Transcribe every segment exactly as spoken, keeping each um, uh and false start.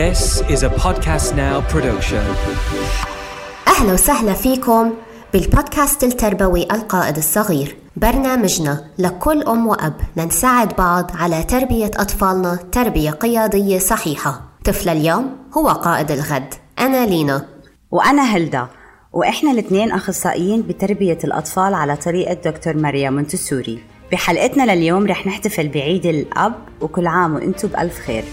This is a podcast now production. أهلا وسهلا فيكم بالبودكاست التربوي القائد الصغير، برنامجنا لكل أم وأب لنساعد بعض على تربية أطفالنا تربية قيادية صحيحة. طفل اليوم هو قائد الغد. أنا لينا وأنا هلدا، وإحنا الاثنين أخصائيين بتربية الأطفال على طريقة دكتور ماريا منتسوري. بحلقتنا لليوم رح نحتفل بعيد الأب، وكل عام وإنتوا بألف خير.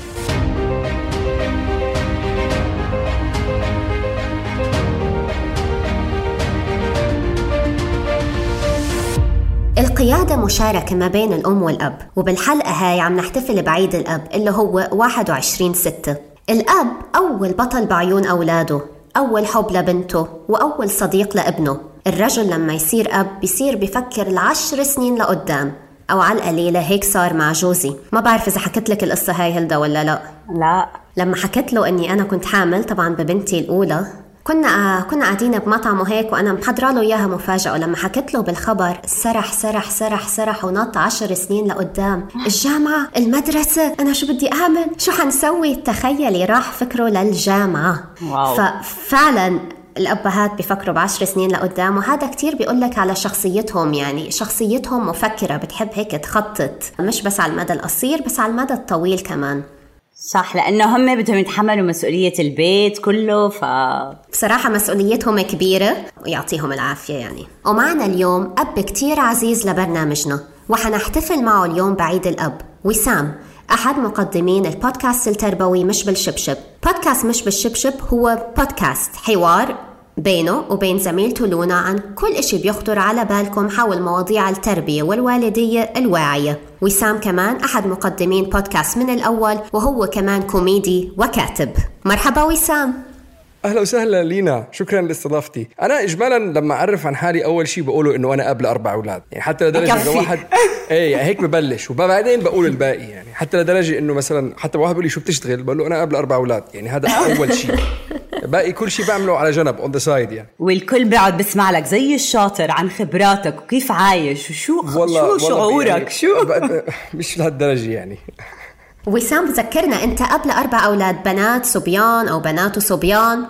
القيادة مشاركة ما بين الأم والأب، وبالحلقة هاي عم نحتفل بعيد الأب اللي هو واحد وعشرين ستة. الأب أول بطل بعيون أولاده، أول حب لبنته، وأول صديق لابنه. الرجل لما يصير أب بيصير بفكر العشر سنين لقدام، أو على القليلة هيك صار مع جوزي. ما بعرف إذا حكيت لك القصة هاي هلدا ولا لا. لا، لما حكيت له أني أنا كنت حامل طبعا ببنتي الأولى، كنا كنا قاعدين بمطعم وهيك، وانا محضره له اياها مفاجاه. ولما حكيت له بالخبر سرح سرح سرح سرح ونط عشر سنين لقدام. الجامعه، المدرسه، انا شو بدي اعمل، شو حنسوي. تخيلي راح فكره للجامعه. واو. ففعلا الابهات بيفكروا بعشر سنين لقدام، وهذا كتير بيقولك على شخصيتهم. يعني شخصيتهم مفكره، بتحب هيك تخطط، مش بس على المدى القصير بس على المدى الطويل كمان. صح، لأنه هم بدهم يتحملوا مسؤولية البيت كله، فبصراحة مسؤوليتهم كبيرة ويعطيهم العافية يعني. ومعنا اليوم أب كتير عزيز لبرنامجنا، وحنحتفل معه اليوم بعيد الأب، وسام، أحد مقدمين البودكاست التربوي مش بالشبشب. بودكاست مش بالشبشب هو بودكاست حوار بينه وبين زميلته لونا عن كل إشي بيخطر على بالكم حول مواضيع التربية والوالدية الواعية. وسام كمان أحد مقدمين بودكاست من الأول، وهو كمان كوميدي وكاتب. مرحبا وسام. أهلا وسهلا لينا، شكرا لاستضافتي. أنا إجمالا لما أعرف عن حالي أول شيء بقوله إنه أنا قبل أربع أولاد، يعني حتى لدرجة واحد إيه هيك ببلش، وبعدين بقول الباقي. يعني حتى لدرجة إنه مثلا حتى واحد بيقول لي شو بتشتغل، بقول له أنا قبل أربع أولاد. يعني هذا أول شيء، باقي كل شيء بعمله على جنب on the side يعني. والكل بيقعد بسمع لك زي الشاطر عن خبراتك وكيف عايش وشو شو شعورك يعني، شو مش لهالدرجة يعني. وسام، تذكرنا أنت قبل أربع أولاد، بنات صبيان أو بنات وصبيان؟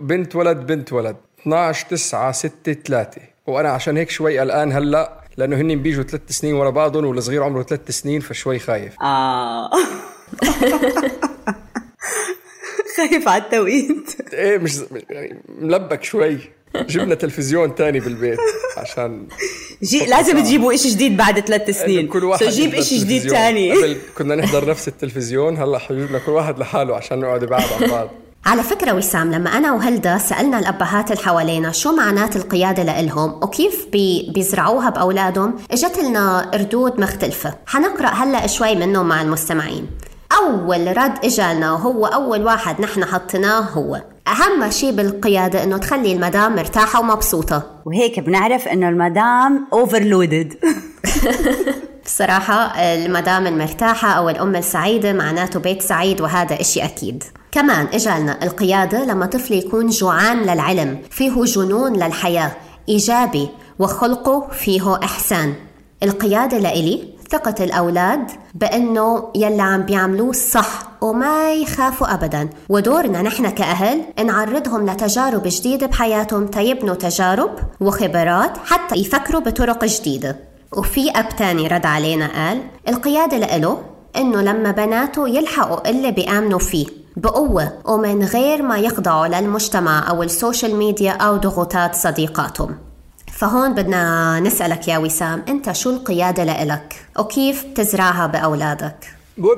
بنت ولد بنت ولد اثناشر تسعة ستة ثلاثة. وأنا عشان هيك شوي قلقان هلأ، لأنه هن بيجوا ثلاث سنين ورا بعضهم، والصغير عمره ثلاث سنين، فشوي خايف. آه خايف على التوقيت. إيه مش يعني ملبك شوي. جبنا تلفزيون تاني بالبيت عشان جي... لازم تجيبوا إشي جديد بعد ثلاث سنين. كل واحد جيب إشي جديد تاني. كنا نحضر نفس التلفزيون، هلا حجبنا كل واحد لحاله عشان نقعد بعض عن بعض. على فكرة وسام، لما أنا وهلدا سألنا الأبهات الحوالينا شو معنات القيادة لإلهم وكيف بي... بيزرعوها بأولادهم، إجت لنا ردود مختلفة. حنقرأ هلا شوي منهم مع المستمعين. أول رد إجالنا، وهو أول واحد نحن حطناه، هو أهم شيء بالقيادة إنه تخلي المدام مرتاحة ومبسوطة. وهيك بنعرف إنه المدام overloaded. بصراحة المدام المرتاحة أو الأم السعيدة معناته بيت سعيد، وهذا إشي أكيد. كمان إجالنا القيادة لما طفل يكون جوعان للعلم، فيه جنون للحياة، إيجابي، وخلقه فيه إحسان. القيادة لإلي ثقة الأولاد بأنه يلي عم بيعملوه صح وما يخافوا أبداً، ودورنا نحن كأهل نعرضهم لتجارب جديدة بحياتهم تيبنوا تجارب وخبرات حتى يفكروا بطرق جديدة. وفي أب تاني رد علينا قال القيادة لإله إنه لما بناته يلحقوا اللي بيآمنوا فيه بقوة، ومن غير ما يخضعوا للمجتمع أو السوشيال ميديا أو ضغوطات صديقاتهم. فهون بدنا نسألك يا وسام، أنت شو القيادة لإلك وكيف تزرعها بأولادك؟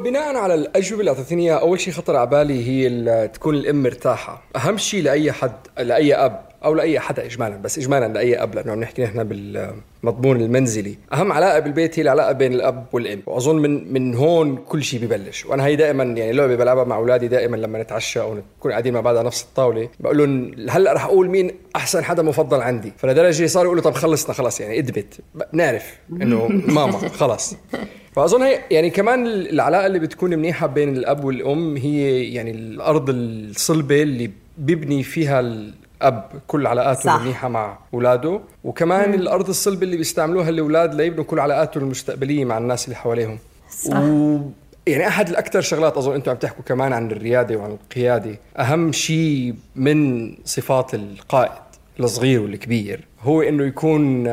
بناء على الأجوبة اللي أعطيتني إياها، أول شيء خطر على بالي هي تكون الأم مرتاحة. أهم شيء لأي حد، لأي أب أو لأي حدا إجمالا، بس إجمالا لأي أب لأنه عم نحكي نحن بالمضمون المنزلي. أهم علاقة بالبيت هي العلاقة بين الأب والأم، وأظن من من هون كل شيء ببلش. وأنا هي دائما يعني لعبة بلعبها مع أولادي دائما لما نتعشى أو نكون قاعدين مع بعض على نفس الطاولة، بقول لهم هلأ رح أقول مين أحسن حدا مفضل عندي. فلدرجة صاروا يقولوا طب خلصنا خلاص يعني أدبت، نعرف إنه ماما خلاص. فأظن هي يعني كمان العلاقة اللي بتكون منيحة بين الأب والأم هي يعني الأرض الصلبة اللي بيبني فيها أب كل علاقاته منيحة مع أولاده، وكمان مم. الأرض الصلبة اللي بيستعملوها الأولاد ليبنوا كل علاقاته المستقبلية مع الناس اللي حواليهم. صح. يعني أحد الأكثر شغلات أظن أنتم عم تحكوا كمان عن الريادة وعن القيادة، أهم شيء من صفات القائد الصغير والكبير هو أنه يكون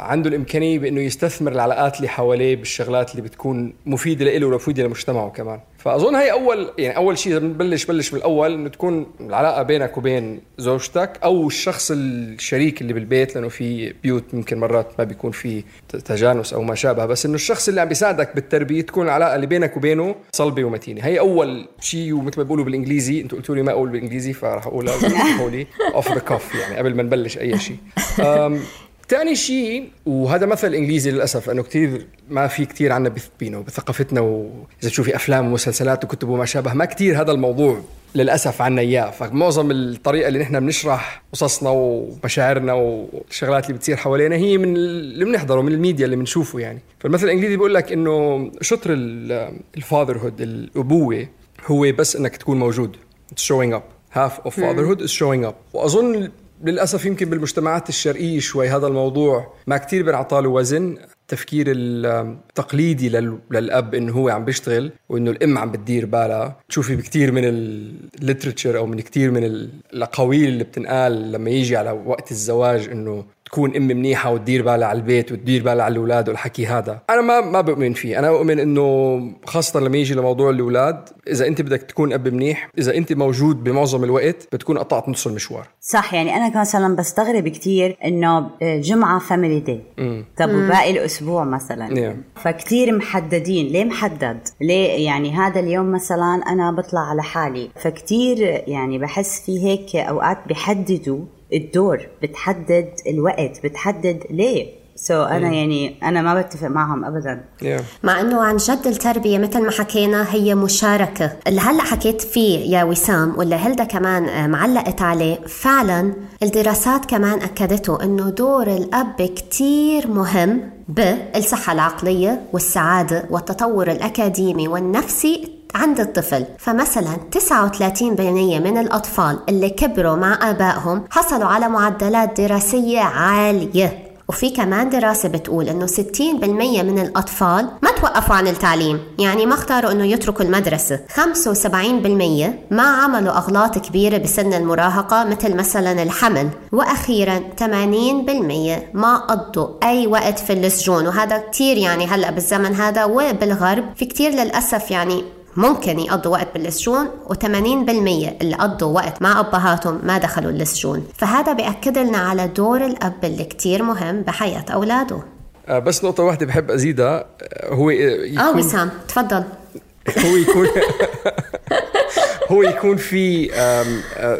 عنده الإمكانية بأنه يستثمر العلاقات اللي حواليه بالشغلات اللي بتكون مفيدة لإله ومفيدة لمجتمعه كمان. فأظن هي أول يعني أول شيء بلش بلش بالأول أنه تكون العلاقة بينك وبين زوجتك أو الشخص الشريك اللي بالبيت، لأنه في بيوت ممكن مرات ما بيكون في تجانس أو ما شابه، بس أنه الشخص اللي عم بيساعدك بالتربية تكون العلاقة اللي بينك وبينه صلبة ومتينة. هي أول شيء، ومثل ما بيقولوا بالإنجليزي، أنتوا قلتوا لي ما أقول بالإنجليزي فرح أقولها قولي off the cuff يعني قبل ما نبلش أي شيء. تاني شيء، وهذا مثل إنجليزي للأسف أنه كتير ما في كتير عنا بثقافتنا بثقافتنا وإذا تشوفي أفلام ومسلسلات وكتب وما شابه ما كتير هذا الموضوع للأسف عنا إياه. فمعظم الطريقة اللي نحن بنشرح قصصنا ومشاعرنا والشغلات اللي بتصير حوالينا هي من اللي بنحضره من الميديا اللي بنشوفه يعني. فالمثل الإنجليزي بيقول لك أنه شطر الفاذرهود الأبوة هو بس أنك تكون موجود. It's showing up. Half of fatherhood is showing up. وأظن للأسف يمكن بالمجتمعات الشرقية شوي هذا الموضوع ما كتير بنعطاله وزن. تفكير التقليدي للأب إنه هو عم بيشتغل وإنه الأم عم بتدير بالها، تشوفي بكتير من الليتراتشر أو من كتير من الأقاويل اللي بتنقال لما يجي على وقت الزواج إنه تكون أم منيحة وتدير بالها على البيت وتدير بالها على الأولاد والحكي هذا. أنا ما ما بؤمن فيه. أنا بؤمن إنه خاصة لما يجي لموضوع الأولاد، إذا أنت بدك تكون أب منيح، إذا أنت موجود بمعظم الوقت بتكون قطعت نص المشوار. صح. يعني أنا مثلا بستغرب كتير إنه جمعة فاميلي داي، طب وباقي الأسبوع مثلا yeah. فكتير محددين. ليه محدد؟ ليه يعني هذا اليوم مثلا أنا بطلع على حالي؟ فكتير يعني بحس في هيك أوقات بيحددوا الدور، بتحدد الوقت، بتحدد ليه. سو so أنا يعني أنا ما بتفق معهم أبدا. yeah. مع أنه عن جد التربية مثل ما حكينا هي مشاركة. اللي هلأ حكيت فيه يا وسام واللي هلدا كمان معلقت عليه، فعلا الدراسات كمان أكدته أنه دور الأب كتير مهم بالصحة العقلية والسعادة والتطور الأكاديمي والنفسي عند الطفل. فمثلا تسعة وثلاثين بالمئة من الأطفال اللي كبروا مع آبائهم حصلوا على معدلات دراسية عالية. وفي كمان دراسة بتقول أنه ستين بالمئة من الأطفال ما توقفوا عن التعليم، يعني ما اختاروا أنه يتركوا المدرسة. خمسة وسبعين بالمئة ما عملوا أغلاط كبيرة بسن المراهقة مثل مثلا الحمل. وأخيرا ثمانين بالمئة ما قضوا أي وقت في السجون. وهذا كتير يعني هلأ بالزمن هذا وبالغرب في كتير للأسف يعني ممكن يقضوا وقت بالسجون، و80% اللي قضوا وقت مع أبهاتهم ما دخلوا السجون. فهذا بيأكد لنا على دور الأب اللي كتير مهم بحياة أولاده. بس نقطة واحدة بحب أزيدها، هو يكون آه وسام تفضل. هو يكون هو يكون في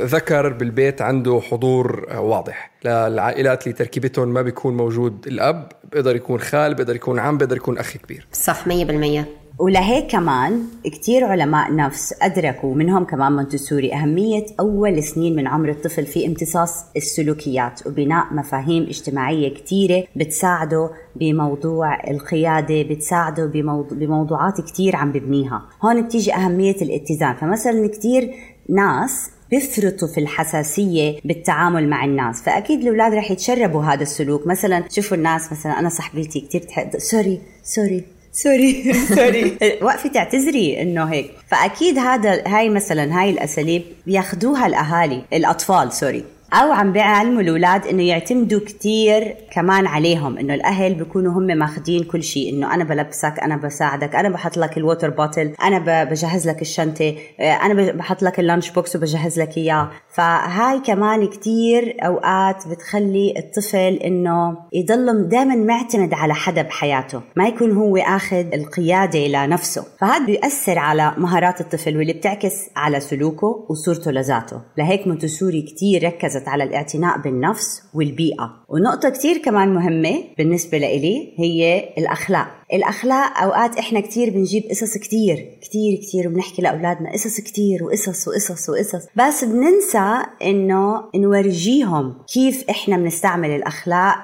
ذكر بالبيت عنده حضور واضح. للعائلات اللي تركيبتهم ما بيكون موجود الأب، بيقدر يكون خال، بيقدر يكون عم، بيقدر يكون أخ كبير. صح مية بالمية. ولهيك كمان كتير علماء نفس أدركوا منهم كمان منتسوري أهمية أول سنين من عمر الطفل في امتصاص السلوكيات وبناء مفاهيم اجتماعية كتيرة بتساعده بموضوع القيادة، بتساعده بموضوع بموضوعات كتير عم ببنيها. هون بتيجي أهمية الاتزان. فمثلا كتير ناس بيفرطوا في الحساسية بالتعامل مع الناس، فأكيد الأولاد رح يتشربوا هذا السلوك. مثلا شوفوا الناس، مثلا أنا صاحبتي كتير بتحب سوري سوري سوري سوري وقفي تعتذري انه هيك. فاكيد هذا هاي مثلا هاي الاساليب بياخدوها الاهالي الاطفال سوري او عم بيعلموا الاولاد انه يعتمدوا كتير كمان عليهم. انه الاهل بيكونوا هم ماخدين كل شيء، انه انا بلبسك، انا بساعدك، انا بحط لك الووتر بوتل، انا بجهز لك الشنطه، انا بحط لك اللانش بوكس وبجهز لك اياه. فهاي كمان كتير اوقات بتخلي الطفل انه يضل دائما معتمد على حدا بحياته، ما يكون هو اخذ القياده لنفسه. فهذا بيأثر على مهارات الطفل واللي بتعكس على سلوكه وصورته لذاته. لهيك منتسوري كتير ركز على الاعتناء بالنفس والبيئة. ونقطة كتير كمان مهمة بالنسبة لإلي هي الأخلاق. الأخلاق أوقات إحنا كتير بنجيب قصص كتير كتير كتير وبنحكي لأولادنا قصص كتير وقصص وقصص وقصص، بس بننسى إنه نورجيهم كيف إحنا بنستعمل الأخلاق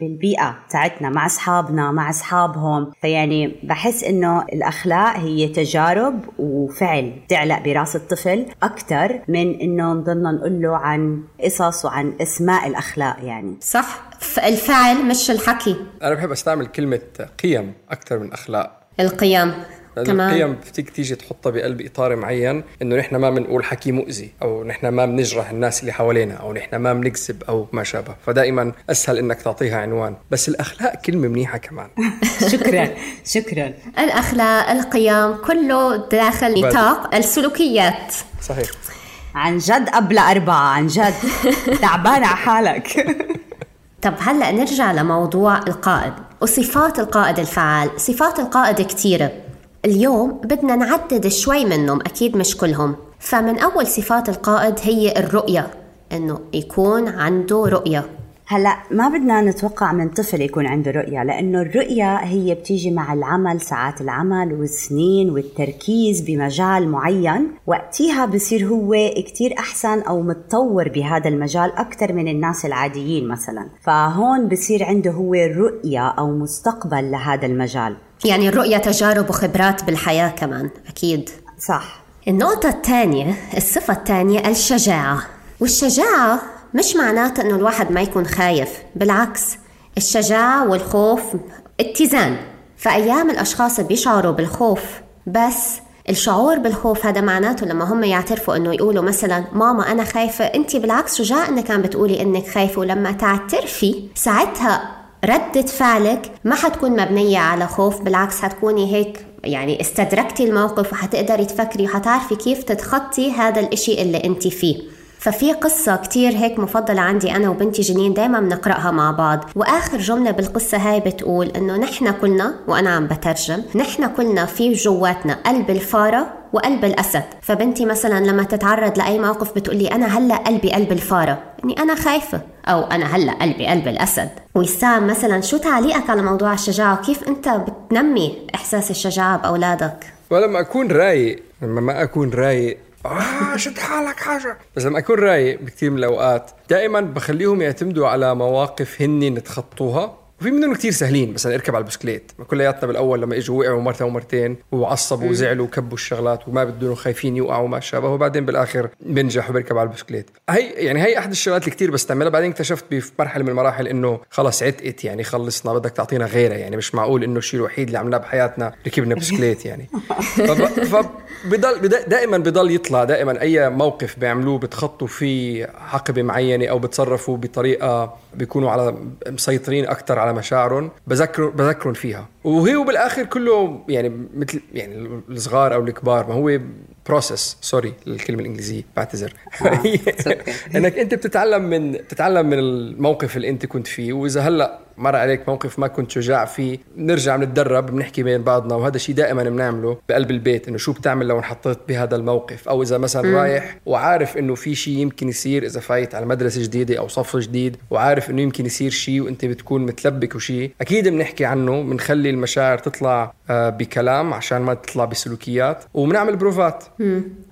بالبيئة تاعتنا مع أصحابنا مع أصحابهم. فيعني بحس إنه الأخلاق هي تجارب وفعل تعلق براس الطفل أكتر من إنه نضلنا نقول له عن قصص وعن اسماء الأخلاق يعني. صح، الفعل مش الحكي. أنا بحب أستعمل كلمة قيم أكثر من أخلاق. القيم القيم فيك تيجي تحطها بقلب إطار معين، إنه نحن ما بنقول حكي مؤذي، أو نحن ما بنجرح الناس اللي حوالينا، أو نحن ما بنكذب أو ما شابه. فدائما أسهل إنك تعطيها عنوان. بس الأخلاق كلمة منيحة كمان. شكرا شكرا. الأخلاق، القيم، كله داخل نطاق السلوكيات. صحيح. عن جد أبلة أربعة، عن جد تعبان على حالك. طب هلأ نرجع لموضوع القائد وصفات القائد الفعال. صفات القائد كتيرة، اليوم بدنا نعدد شوي منهم، أكيد مش كلهم. فمن أول صفات القائد هي الرؤية، إنه يكون عنده رؤية. هلأ ما بدنا نتوقع من طفل يكون عنده رؤية، لأنه الرؤية هي بتيجي مع العمل، ساعات العمل والسنين والتركيز بمجال معين. وقتها بصير هو كتير أحسن أو متطور بهذا المجال أكتر من الناس العاديين مثلا. فهون بصير عنده هو رؤية أو مستقبل لهذا المجال. يعني الرؤية تجارب وخبرات بالحياة كمان. أكيد صح. النقطة الثانية، الصفة الثانية، الشجاعة. والشجاعة مش معناته أنه الواحد ما يكون خايف، بالعكس الشجاعة والخوف اتزان. فأيام الأشخاص بيشعروا بالخوف، بس الشعور بالخوف هذا معناته لما هم يعترفوا أنه يقولوا مثلا ماما أنا خايفة، أنت بالعكس شجاعة أنك عم بتقولي أنك خايفة. ولما تعترفي ساعتها ردة فعلك ما حتكون مبنية على خوف، بالعكس هتكوني هيك يعني استدركتي الموقف، وحتقدري تفكري وحتعرفي كيف تتخطي هذا الإشي اللي أنت فيه. ففي قصة كتير هيك مفضلة عندي أنا وبنتي جنين، دايما بنقرأها مع بعض، وآخر جملة بالقصة هاي بتقول إنه نحن كلنا، وأنا عم بترجم، نحن كلنا في جواتنا قلب الفارة وقلب الأسد. فبنتي مثلا لما تتعرض لأي موقف بتقولي أنا هلأ قلبي قلب الفارة، إني أنا خايفة، أو أنا هلأ قلبي قلب الأسد. وسام مثلا شو تعليقك على موضوع الشجاعة، وكيف أنت بتنمي إحساس الشجاعة بأولادك؟ ولما أكون رايق، لما ما أكون رايق آه شد حالك حاجة. بس لما أكون رايق بكتير من الأوقات دائما بخليهم يعتمدوا على مواقف هني نتخطوها، وفي منهم كتير سهلين. مثلا أركب على البسكليت، كلياتنا بالأول لما إجوا وقعوا مرة ومرتين وعصبوا وزعلوا وكبوا الشغلات وما بدونوا، خايفين يوقعوا ما شابه، وبعدين بالآخر بنجح وبركب على البسكليت. هي يعني هي أحد الشغلات اللي كتير بستعملها. بعدين اكتشفت بمرحلة من المراحل إنه خلاص عتقت، يعني خلصنا، بدك تعطينا غيره، يعني مش معقول إنه الشيء الوحيد اللي عملناه بحياتنا ركبنا بسكليت يعني. فب... بضل دائما بضل يطلع دائما أي موقف بيعملوه بتخطوا فيه حقبة معينة أو بتصرفوا بطريقة بيكونوا على مسيطرين أكتر على مشاعرهم، بذكر بذكرهم فيها. وهو بالآخر كله يعني مثل يعني الصغار أو الكبار، ما هو process، سوري الكلمة الإنجليزية بعتذر. إنك أنت بتتعلم من بتتعلم من الموقف اللي أنت كنت فيه، وإذا هلأ مر عليك موقف ما كنت شجاع فيه نرجع نتدرب، بنحكي بين بعضنا. وهذا شيء دائما بنعمله بقلب البيت، إنه شو بتعمل لو انحطيت بهذا الموقف، أو إذا مثلا م. رايح وعارف إنه في شيء يمكن يصير، إذا فايت على مدرسة جديدة أو صف جديد وعارف إنه يمكن يصير شيء وأنت بتكون متلبك وشيء، أكيد بنحكي عنه، بنخلي المشاعر تطلع بكلام عشان ما تطلع بسلوكيات، وبنعمل بروفات.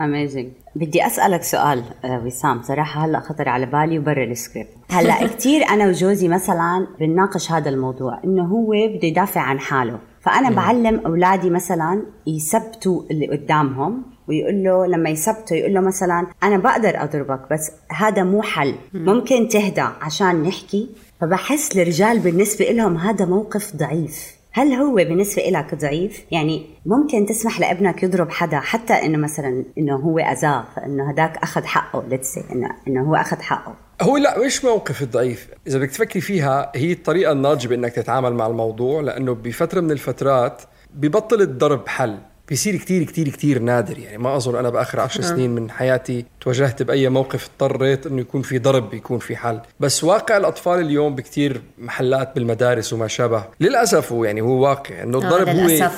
أميزنج. بدي أسألك سؤال وسام، صراحة هلأ خطر على بالي وبرا السكريبت. هلأ كتير أنا وجوزي مثلا بنناقش هذا الموضوع، إنه هو بده يدافع عن حاله. فأنا بعلم أولادي مثلا يثبتوا اللي قدامهم، ويقول له لما يثبته يقول له مثلا أنا بقدر أضربك بس هذا مو حل، ممكن تهدى عشان نحكي. فبحس الرجال بالنسبة لهم هذا موقف ضعيف. هل هو بالنسبة إلك ضعيف؟ يعني ممكن تسمح لابنك يضرب حدا حتى إنه مثلا إنه هو أذاه، فإنه هداك أخذ حقه، let's say إنه إنه هو أخذ حقه. هو لا، مش موقف الضعيف. إذا بدك تفكري فيها هي الطريقة الناجبة إنك تتعامل مع الموضوع، لأنه بفترة من الفترات ببطل الضرب حل، بيصير كتير كتير كتير نادر. يعني ما أظن أنا بآخر عشر سنين من حياتي تواجهت بأي موقف اضطريت أنه يكون في ضرب يكون في حل. بس واقع الأطفال اليوم بكتير محلات بالمدارس وما شابه للأسف، يعني هو واقع أنه الضرب هو,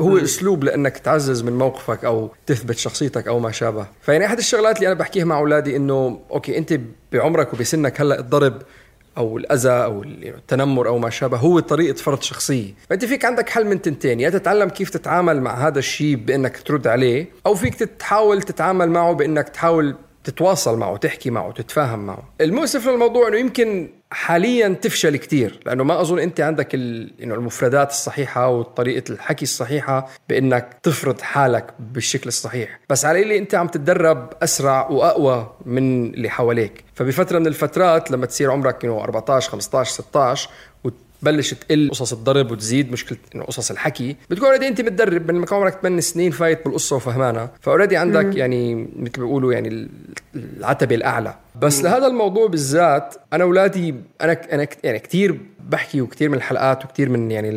هو أسلوب لأنك تعزز من موقفك أو تثبت شخصيتك أو ما شابه. فيعني أحد الشغلات اللي أنا بحكيها مع أولادي أنه أوكي أنت بعمرك وبسنك هلأ الضرب أو الأذى أو التنمر أو ما شابه هو طريقة فرض شخصية. فأنت فيك عندك حل من تنتين، يا تتعلم كيف تتعامل مع هذا الشيء بأنك ترد عليه، أو فيك تتحاول تتعامل معه بأنك تحاول تتواصل معه، تحكي معه، تتفاهم معه. المؤسف للموضوع أنه يمكن حاليا تفشل كتير، لأنه ما أظن أنت عندك إنه المفردات الصحيحة وطريقة الحكي الصحيحة بأنك تفرض حالك بالشكل الصحيح. بس على اللي أنت عم تتدرب أسرع وأقوى من اللي حواليك. فبفترة من الفترات لما تصير عمرك إنه أربعتاشر خمستاشر ستاشر بلش تقل قصص الضرب وتزيد مشكله انه قصص الحكي، بتكون اوريدي انت متدرب من مكان عمرك ثمان سنين فايت بالقصه وفهمانها، فاوريدي عندك مم. يعني مثل ما بيقولوا يعني العتبه الاعلى. بس مم. لهذا الموضوع بالذات انا اولادي انا انا يعني كثير بحكي، وكثير من الحلقات وكثير من يعني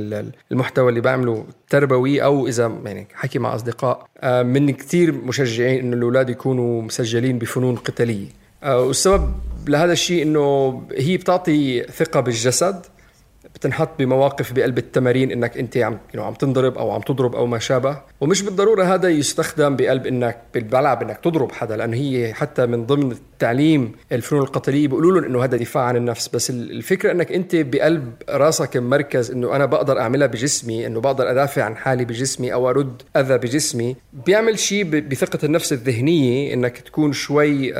المحتوى اللي بعمله تربوي او اذا يعني حكي مع اصدقاء، من كثير مشجعين انه الاولاد يكونوا مسجلين بفنون قتاليه. والسبب لهذا الشيء انه هي بتعطي ثقه بالجسد، بتنحط بمواقف بقلب التمارين انك انت عم يعني عم تنضرب او عم تضرب او ما شابه، ومش بالضروره هذا يستخدم بقلب انك بالملعب انك تضرب حدا، لانه هي حتى من ضمن التعليم الفنون القتاليه بيقولوا لهم انه هذا دفاع عن النفس، بس الفكره انك انت بقلب راسك مركز انه انا بقدر اعملها بجسمي، انه بقدر ادافع عن حالي بجسمي او ارد اذى بجسمي، بيعمل شيء بثقه النفس الذهنيه انك تكون شوي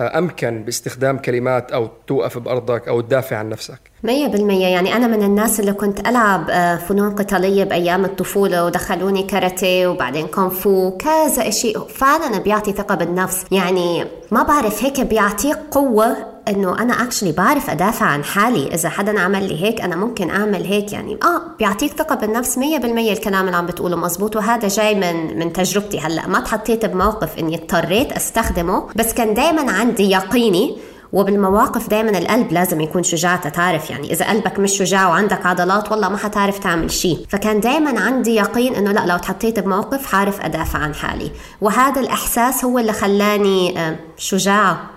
امكن باستخدام كلمات او توقف بارضك او تدافع عن نفسك. مية بالمية. يعني أنا من الناس اللي كنت ألعب فنون قتالية بأيام الطفولة، ودخلوني كاراتيه وبعدين كونفو كذا إشي، فعلا بيعطي ثقة بالنفس. يعني ما بعرف هيك بيعطيك قوة انه انا اكشلي بعرف ادافع عن حالي، اذا حدا عمل لي هيك انا ممكن اعمل هيك. يعني اه بيعطيك ثقه بالنفس مية بالمية. الكلام اللي عم بتقوله مزبوط، وهذا جاي من من تجربتي. هلا ما تحطيت بموقف اني اضطريت استخدمه، بس كان دائما عندي يقيني، وبالمواقف دائما القلب لازم يكون شجاع. تعرف يعني اذا قلبك مش شجاع وعندك عضلات والله ما حتعرف تعمل شيء، فكان دائما عندي يقين انه لا، لو تحطيت بموقف حعرف ادافع عن حالي، وهذا الاحساس هو اللي خلاني شجاعه.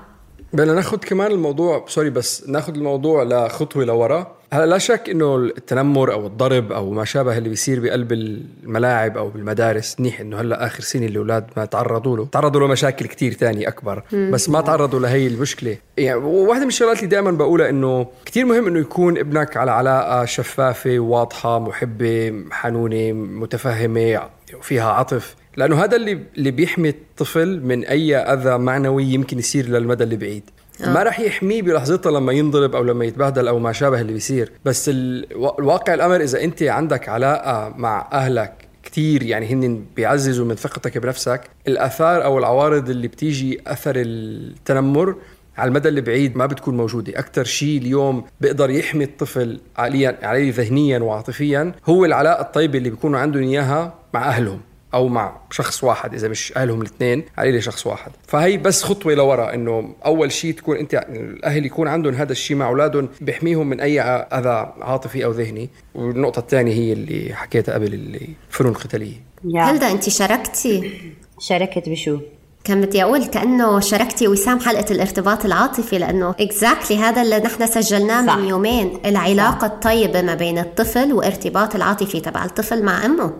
بدنا ناخذ كمان الموضوع سوري بس ناخذ الموضوع لخطوه لورا. هلا لا شك انه التنمر او الضرب او ما شابه اللي بيصير بقلب الملاعب او بالمدارس، منيح انه هلا اخر سنه الاولاد ما تعرضوا له تعرضوا له مشاكل كتير تانية اكبر، بس ما تعرضوا لهي المشكله. يعني واحده من الشغلات اللي دائما بقولها انه كتير مهم انه يكون ابنك على علاقه شفافه واضحه محبه حنونه متفهمه وفيها عطف، لأنه هذا اللي اللي بيحمي الطفل من أي أذى معنوي يمكن يصير للمدى اللي بعيد. أوه. ما رح يحميه بلحظتها لما ينضرب أو لما يتبهدل أو ما شابه اللي بيصير، بس الواقع الأمر إذا أنت عندك علاقة مع أهلك كتير يعني هن بيعززوا من ثقتك بنفسك، الأثار أو العوارض اللي بتيجي أثر التنمر على المدى اللي بعيد ما بتكون موجودة. أكتر شيء اليوم بيقدر يحمي الطفل عقليا عليه ذهنيا وعاطفيا هو العلاقة الطيبة اللي بيكونوا عندهم إياها مع أهلهم أو مع شخص واحد، إذا مش أهلهم الاثنين عليه شخص واحد. فهي بس خطوة لورا إنه أول شيء تكون أنت الأهل يكون عندهم هذا الشيء مع أولادهم، بيحميهم من أي أذى عاطفي أو ذهني. والنقطة الثانية هي اللي حكيتها قبل اللي فنون القتالية. هل ده أنت شاركتي؟ شاركت بشو؟ كان بدي أقول كأنه شاركتي وسام حلقة الارتباط العاطفي، لأنه exactly هذا اللي نحن سجلناه من صح. يومين العلاقة صح. الطيبة ما بين الطفل وارتباط العاطفي تبع الطفل مع أمه،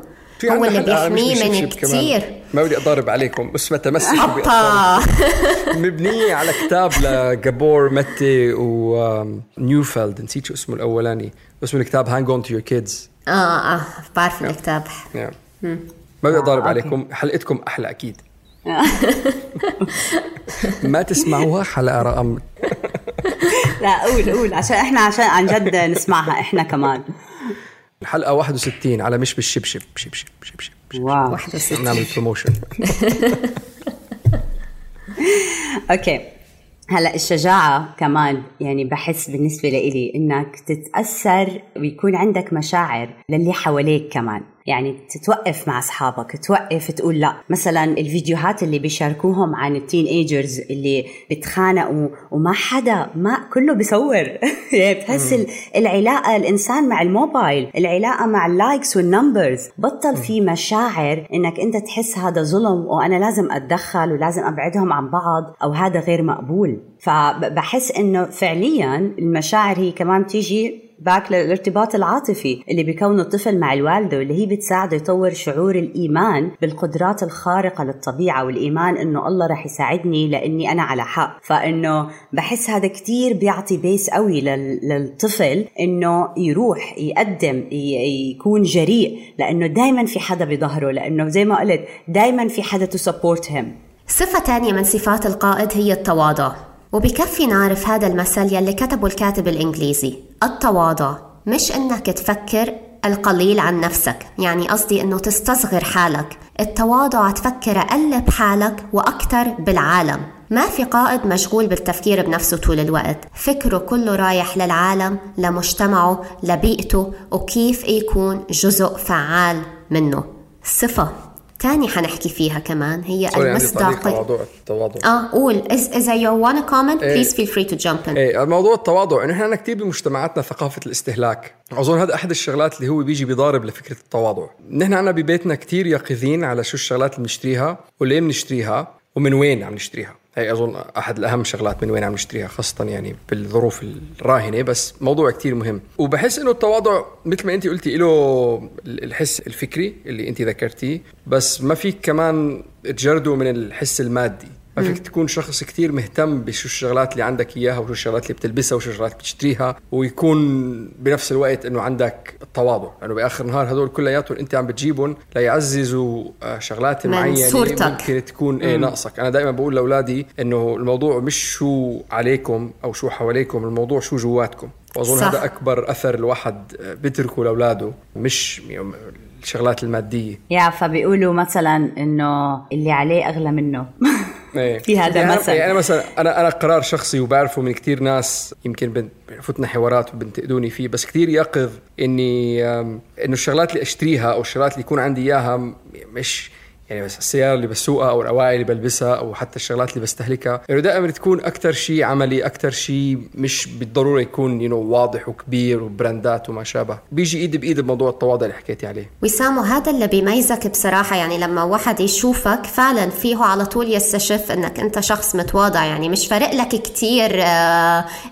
هو اللي بيحميه من كتير. ما بدي أضرب عليكم اسمه تمسك مبنية على كتاب لجابور متي ونيوفيلد، نسيت شو اسمه الأولاني، اسمه الكتاب Hang on to your kids. آه آه بعرف الكتاب. ما بدي أضرب عليكم، حلقتكم أحلى أكيد. ما تسمعوها حلقة رقم لا قول قول عشان إحنا عشان عن جد نسمعها إحنا كمان. الحلقة واحد وستين على مش بالشبشب شبشب شبشب واحد وستين نعمل بروموشن. أوكي هلأ الشجاعة كمان يعني بحس بالنسبة لإلي إنك تتأثر ويكون عندك مشاعر للي حواليك كمان، يعني تتوقف مع أصحابك، توقف تقول لا. مثلا الفيديوهات اللي بيشاركوهم عن التين ايجرز اللي بتخانقوا وما حدا ما كله بيصور بتحس العلاقة الإنسان مع الموبايل، العلاقة مع اللايكس والنمبرز، بطل في مشاعر إنك أنت تحس هذا ظلم وأنا لازم أتدخل ولازم أبعدهم عن بعض أو هذا غير مقبول. فبحس إنه فعليا المشاعر هي كمان تيجي باك للارتباط العاطفي اللي بيكون الطفل مع الوالده، واللي هي بتساعده يطور شعور الإيمان بالقدرات الخارقة للطبيعة، والإيمان إنه الله رح يساعدني لأني أنا على حق. فإنه بحس هذا كتير بيعطي بيس قوي للطفل إنه يروح يقدم يكون جريء، لأنه دايما في حدا بظهره، لأنه زي ما قلت دايما في حدا to support him. صفة تانية من صفات القائد هي التواضع، وبكفي نعرف هذا المثل يلي كتبه الكاتب الإنجليزي، التواضع مش إنك تفكر القليل عن نفسك، يعني قصدي إنه تستصغر حالك، التواضع تفكر أقل بحالك وأكتر بالعالم. ما في قائد مشغول بالتفكير بنفسه طول الوقت، فكره كله رايح للعالم، لمجتمعه، لبيئته، وكيف يكون جزء فعال منه. صفة تاني حنحكي فيها كمان هي المصداقية. التواضع. اه قول إذا you wanna comment please feel free to jump in. إيه الموضوع التواضع، إنه إحنا كتير بمجتمعاتنا ثقافة الاستهلاك. أظن هذا أحد الشغلات اللي هو بيجي بيضارب لفكرة التواضع. نحن أنا ببيتنا كتير يقظين على شو الشغلات اللي بنشتريها وليه بنشتريها ومن وين عم نشتريها. هي أظن أحد الأهم شغلات من وين عم نشتريها، خاصة يعني بالظروف الراهنة، بس موضوع كتير مهم. وبحس إنه التواضع مثل ما أنت قلتي له الحس الفكري اللي أنت ذكرتيه، بس ما فيك كمان تجرده من الحس المادي. ما فيك تكون شخص كتير مهتم بشو الشغلات اللي عندك إياها وشو الشغلات اللي بتلبسها وشو الشغلات اللي بتشتريها، ويكون بنفس الوقت إنه عندك التواضع، لأنه يعني بآخر نهار هذول كلياتهم أنت عم بتجيبهم ليعززوا شغلات معينة ممكن تكون إيه ناقصك. أنا دائما بقول لأولادي إنه الموضوع مش شو عليكم أو شو حواليكم، الموضوع شو جواتكم. وأظن هذا أكبر أثر الواحد بتركه لأولاده، مش الشغلات المادية. يا فبيقولوا مثلا إنه اللي عليه أغلى منه. في هذا يعني مثلا يعني مثلا انا انا قرار شخصي وبعرفه من كتير ناس، يمكن فتنا حوارات وبنتقدوني فيه، بس كتير يقظ اني انه الشغلات اللي اشتريها او الشغلات اللي يكون عندي اياها، مش يعني بس السيارة اللي بسوقها أو الأواعي اللي بلبسها أو حتى الشغلات اللي بستهلكها، يعني دائما تكون أكتر شيء عملي، أكتر شيء مش بالضرورة يكون you know واضح وكبير وبراندات وما شابه. بيجي إيد بإيد بموضوع التواضع اللي حكيتي عليه وسام، وهذا اللي بيميزك بصراحة. يعني لما واحد يشوفك فعلا فيه على طول يستشف أنك أنت شخص متواضع، يعني مش فارق لك كتير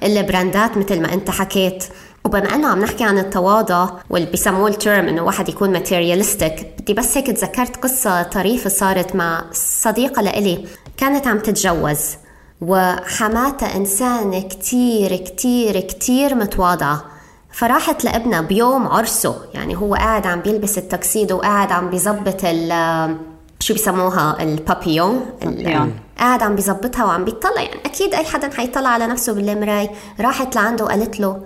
البراندات مثل ما أنت حكيت. وبما أنه عم نحكي عن التواضع واللي بيسموه الترم إنه واحد يكون ماتيريالستيك، بدي بس هيك تذكرت قصة طريفة صارت مع صديقة لإلي. كانت عم تتجوز وحماتها إنسانة كتير كتير كتير متواضعة، فراحت لابنها بيوم عرسه، يعني هو قاعد عم بيلبس التكسيد وقاعد عم بيزبط ال شو بيسموها البابيون، قاعد عم بيزبطها وعم بيطلع، يعني أكيد أي حدا حيطلع على نفسه بالمراي. راحت لعنده وقالت له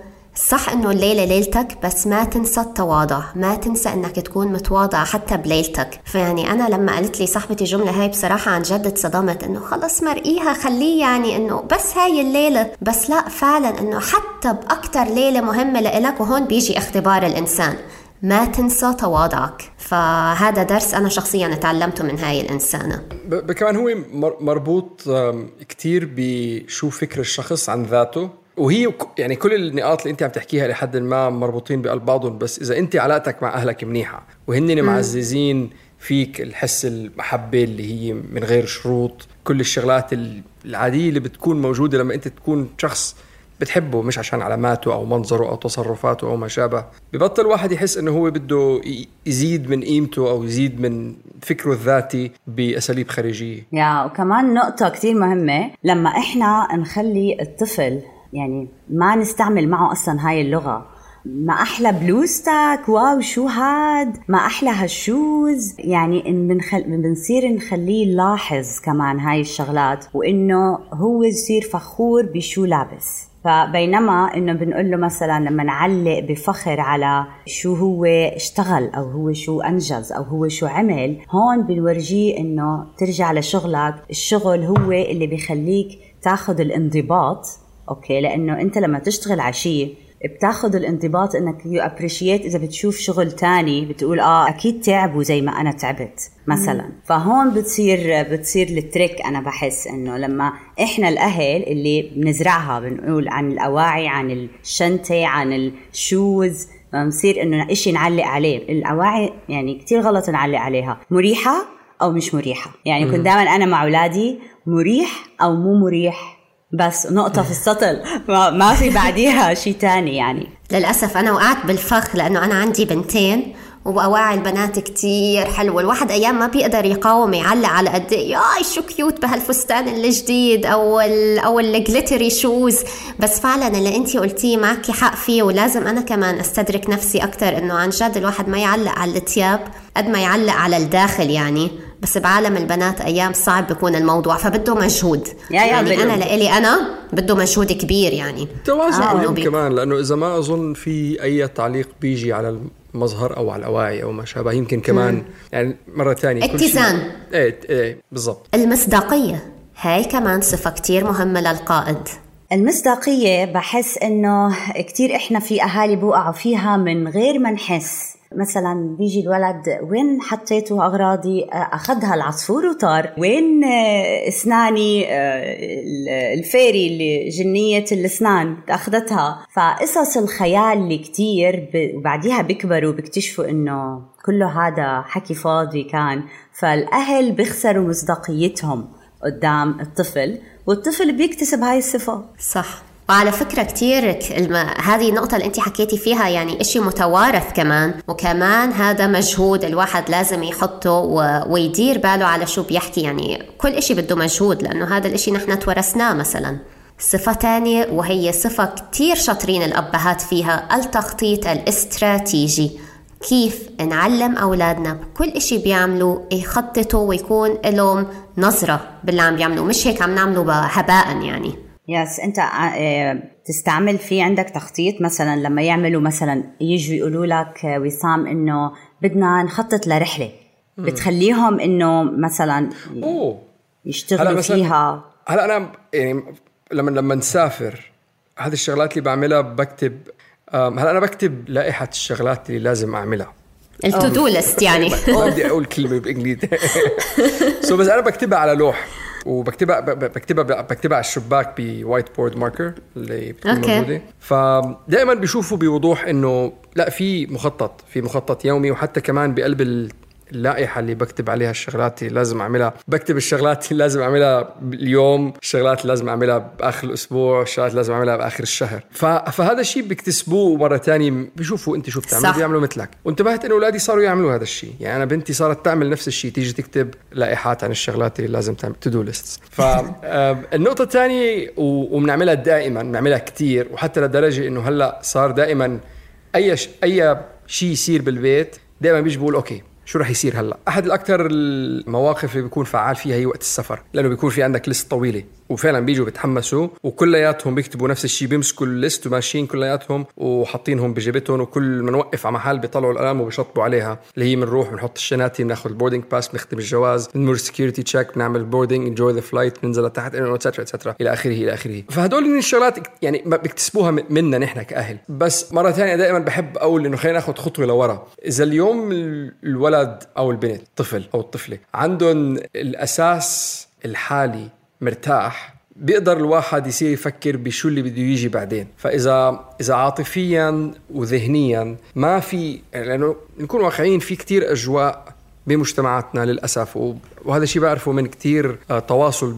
صح إنه الليلة ليلتك، بس ما تنسى التواضع، ما تنسى إنك تكون متواضع حتى بليلتك. فيعني أنا لما قالت لي صاحبتي جملة هاي بصراحة عن جد اتصدمت، إنه خلص مرئيها خليه يعني إنه بس هاي الليلة بس، لا فعلا إنه حتى بأكتر ليلة مهمة لإلك. وهون بيجي اختبار الإنسان، ما تنسى تواضعك. فهذا درس أنا شخصياً تعلمته من هاي الإنسانة. كمان هو مربوط كتير بشو فكر الشخص عن ذاته، وهي يعني كل النقاط اللي انت عم تحكيها لحد ما مربوطين ببعضهم. بس اذا انت علاقتك مع اهلك منيحه وهن معززين فيك الحس المحبه اللي هي من غير شروط، كل الشغلات العاديه اللي بتكون موجوده لما انت تكون شخص بتحبه، مش عشان علاماته او منظره او تصرفاته او ما شابه، ببطل واحد يحس انه هو بده يزيد من قيمته او يزيد من فكره الذاتي باساليب خارجيه. يا وكمان نقطه كتير مهمه، لما احنا نخلي الطفل يعني ما نستعمل معه أصلاً هاي اللغة، ما أحلى بلوستك، واو شو هاد، ما أحلى هالشوز، يعني إن بنخل... بنصير نخليه لاحظ كمان هاي الشغلات، وإنه هو يصير فخور بشو لابس. فبينما إنه بنقول له مثلاً لما نعلق بفخر على شو هو اشتغل أو هو شو أنجز أو هو شو عمل، هون بنورجيه إنه ترجع لشغلك. الشغل هو اللي بيخليك تاخد الانضباط، أوكي، لأنه أنت لما تشتغل عشية بتاخد الانضباط أنك يو أبريشيت. إذا بتشوف شغل تاني بتقول آه أكيد تعبوا زي ما أنا تعبت مثلا. مم. فهون بتصير بتصير التريك. أنا بحس أنه لما إحنا الأهل اللي بنزرعها، بنقول عن الأواعي، عن الشنطة، عن الشوز، بنصير أنه إشي نعلق عليه. الأواعي يعني كتير غلط نعلق عليها، مريحة أو مش مريحة. يعني كنت دائما أنا مع أولادي مريح أو مو مريح، بس نقطة في السطل، ما في بعديها شيء تاني. يعني للأسف أنا وقعت بالفخ، لأنه أنا عندي بنتين وأواعي البنات كتير حلوة. الواحد أيام ما بيقدر يقاوم يعلق على قد ياي شو كيوت بهالفستان الجديد أو ال أو الجليتري شوز. بس فعلا اللي أنتي قلتيه معك حق فيه، ولازم أنا كمان أستدرك نفسي أكتر، إنه عن جد الواحد ما يعلق على الثياب قد ما يعلق على الداخل يعني. بس بعالم البنات أيام صعب بيكون الموضوع، فبده مجهود. يعني بلو. أنا لإلي أنا بده مجهود كبير يعني. توازن آه. كمان، لأنه إذا ما أظن في أي تعليق بيجي على مظهر أو على الأواعي أو ما شابه. يمكن كمان مم. يعني مرة ثانية اتزان. ايه ايه بالضبط. المصداقية هاي كمان صفة كتير مهمة للقائد. المصداقية بحس إنه كتير إحنا في أهالي بوقعوا فيها من غير ما نحس. مثلا بيجي الولد وين حطيته أغراضي، أخذها العصفور وطار، وين أسناني الفيري اللي جنية الأسنان أخذتها. فقصص الخيال اللي كتير وبعديها بيكبروا بيكتشفوا إنه كله هذا حكي فاضي كان. فالأهل بيخسروا مصداقيتهم قدام الطفل، والطفل بيكتسب هاي الصفة. صح. وعلى فكرة كتير الم... هذه النقطة اللي انت حكيتي فيها يعني اشي متوارث كمان، وكمان هذا مجهود الواحد لازم يحطه و... ويدير باله على شو بيحكي. يعني كل اشي بده مجهود، لأنه هذا الاشي نحن تورثناه. مثلا صفة تانية وهي صفة كتير شاطرين الأبهات فيها، التخطيط الاستراتيجي. كيف نعلم أولادنا بكل إشي بيعملوا يخططوا ويكون لهم نظرة باللي عم بيعملوا، مش هيك عم نعمله هباء. يعني يس أنت تستعمل في عندك تخطيط. مثلا لما يعملوا مثلا يجوا يقولوا لك وسام إنه بدنا نخطط لرحلة، بتخليهم إنه مثلا يشتغلوا فيها. هلا أنا يعني لما لما نسافر هذه الشغلات اللي بعملها بكتب. هلا أنا بكتب لائحة الشغلات اللي لازم أعملها، التودو ليست يعني. ما بدي أقول كلمة بالإنجليزي. سو بس أنا بكتبها على لوح، وبكتبها بكتبها بكتبها على الشباك بوايت بورد ماركر اللي موجودة. فدائما بيشوفوا بوضوح إنه لا، في مخطط، في مخطط يومي. وحتى كمان بقلب اللائحة اللي بكتب عليها الشغلات اللي لازم أعملها، بكتب الشغلات اللي لازم أعملها اليوم، الشغلات اللي لازم أعملها بآخر الأسبوع، الشغلات اللي لازم أعملها بآخر الشهر. فهذا الشيء بيكتسبوه مرة تانية، بيشوفوا أنت شو بتعمل بيعملوا مثلك. وانتبهت إنه أولادي صاروا يعملوا هذا الشيء. يعني أنا بنتي صارت تعمل نفس الشيء، تيجي تكتب لائحات عن الشغلات اللي لازم تعمل تو دو ليست. فالنقطة الثانية وبنعملها دائما، بنعملها كتير، وحتى لدرجة إنه هلا صار دائما أي ش... أي شيء يصير بالبيت دائما بيجي بقول أوكي شو رح يصير هلا. احد الاكثر المواقف اللي بيكون فعال فيها هي وقت السفر، لانه بيكون في عندك ليست طويله، وفعلا بيجوا بتحمسوا وكلياتهم بيكتبوا نفس الشيء، بيمسكوا الليست وماشيين كلياتهم وحاطينهم بجيبتهم، وكل ما نوقف على محل بيطلعوا القلم وبيشطبوا عليها، اللي هي بنروح بنحط الشناتي، بناخذ البوردينج باس، بنختم الجواز، بنمر سكيورتي تشيك، بنعمل بوردينج، انجوي ذا فلايت، بننزل تحت، اتسترا اتسترا الى اخره الى اخره. فهدول الشغلات يعني بيكتسبوها منا نحن كاهل. بس مره ثانيه دائما بحب اقول انه خلينا ناخذ خطوه لورا. اذا اليوم الولد أو البنت، طفل أو الطفلة، عندهم الأساس الحالي مرتاح، بيقدر الواحد يصير يفكر بشو اللي بده يجي بعدين. فإذا إذا عاطفياً وذهنياً ما في، لأنه نكون واقعيين، في كتير أجواء بمجتمعاتنا للأسف، وهذا الشيء بعرفه من كتير تواصل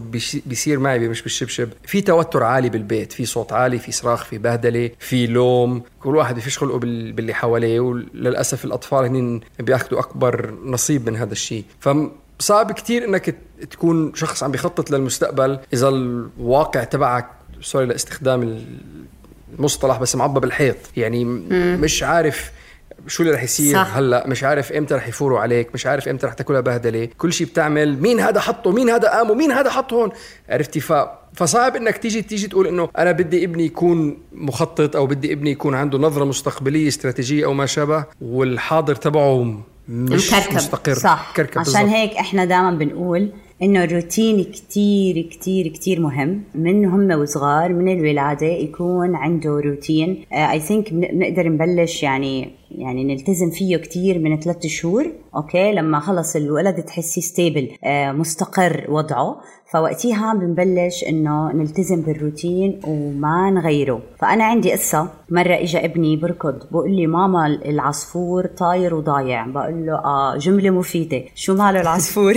بيصير معي مش بالشبشب، في توتر عالي بالبيت، في صوت عالي، في صراخ، في بهدلة، في لوم، كل واحد بيشغله باللي حواليه. وللأسف الأطفال هن بياخدوا أكبر نصيب من هذا الشيء. فصعب كتير إنك تكون شخص عم بيخطط للمستقبل إذا الواقع تبعك، سوري لاستخدام المصطلح، بس معبى بالحيط. يعني مش عارف شو اللي رح يصير هلا، مش عارف امتى رح يفوروا عليك، مش عارف امتى رح تاكلها بهدله، كل شيء بتعمل مين هذا حطه، مين هذا قامه، مين هذا حط هون، عرفتي. ف فصعب انك تيجي تيجي تقول انه انا بدي ابني يكون مخطط، او بدي ابني يكون عنده نظره مستقبليه استراتيجيه او ما شابه، والحاضر تبعه مش الكركب. مستقر. صح. عشان بالزبط. هيك احنا دائما بنقول انه الروتين كتير كتير كتير مهم من هم وصغار، من الولادة يكون عنده روتين. اي ثينك بنقدر نبلش يعني يعني نلتزم فيه كتير من ثلاثة شهور. اوكي لما خلص الولد تحسي ستيبل، آه مستقر وضعه، فوقتها بنبلش انه نلتزم بالروتين وما نغيره. فانا عندي قصة، مرة اجا ابني بركض بقول لي ماما العصفور طاير وضايع، بقول له اه جملة مفيدة، شو ماله العصفور؟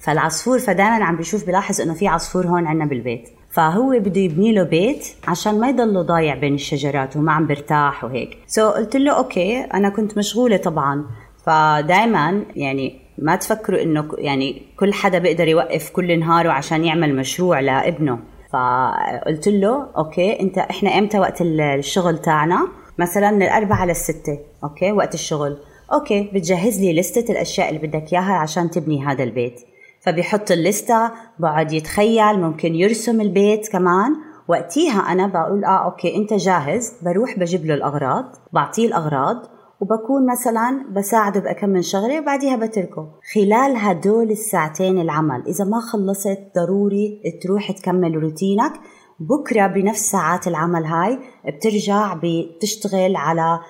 فالعصفور، فدايما عم بيشوف بلاحظ انه في عصفور هون عنا بالبيت، فهو بده يبني له بيت عشان ما يضله ضايع بين الشجرات وما عم برتاح وهيك. سو so قلت له اوكي انا كنت مشغولة طبعا. فدايما يعني ما تفكروا انه يعني كل حدا بيقدر يوقف كل نهاره عشان يعمل مشروع لابنه. فقلت له اوكي انت احنا امتى وقت الشغل تاعنا؟ مثلا من الاربعة للستة. اوكي وقت الشغل، اوكي بتجهز لي لستة الاشياء اللي بدك اياها عشان تبني هذا البيت. فبيحط الليستة، بعد يتخيل، ممكن يرسم البيت كمان. وقتيها أنا بقول آه أوكي أنت جاهز، بروح بجيب له الأغراض، بعطيه الأغراض وبكون مثلا بساعد بأكم من شغله وبعديها بتركه. خلال هدول الساعتين العمل إذا ما خلصت ضروري تروح تكمل روتينك، بكرة بنفس ساعات العمل هاي بترجع بتشتغل على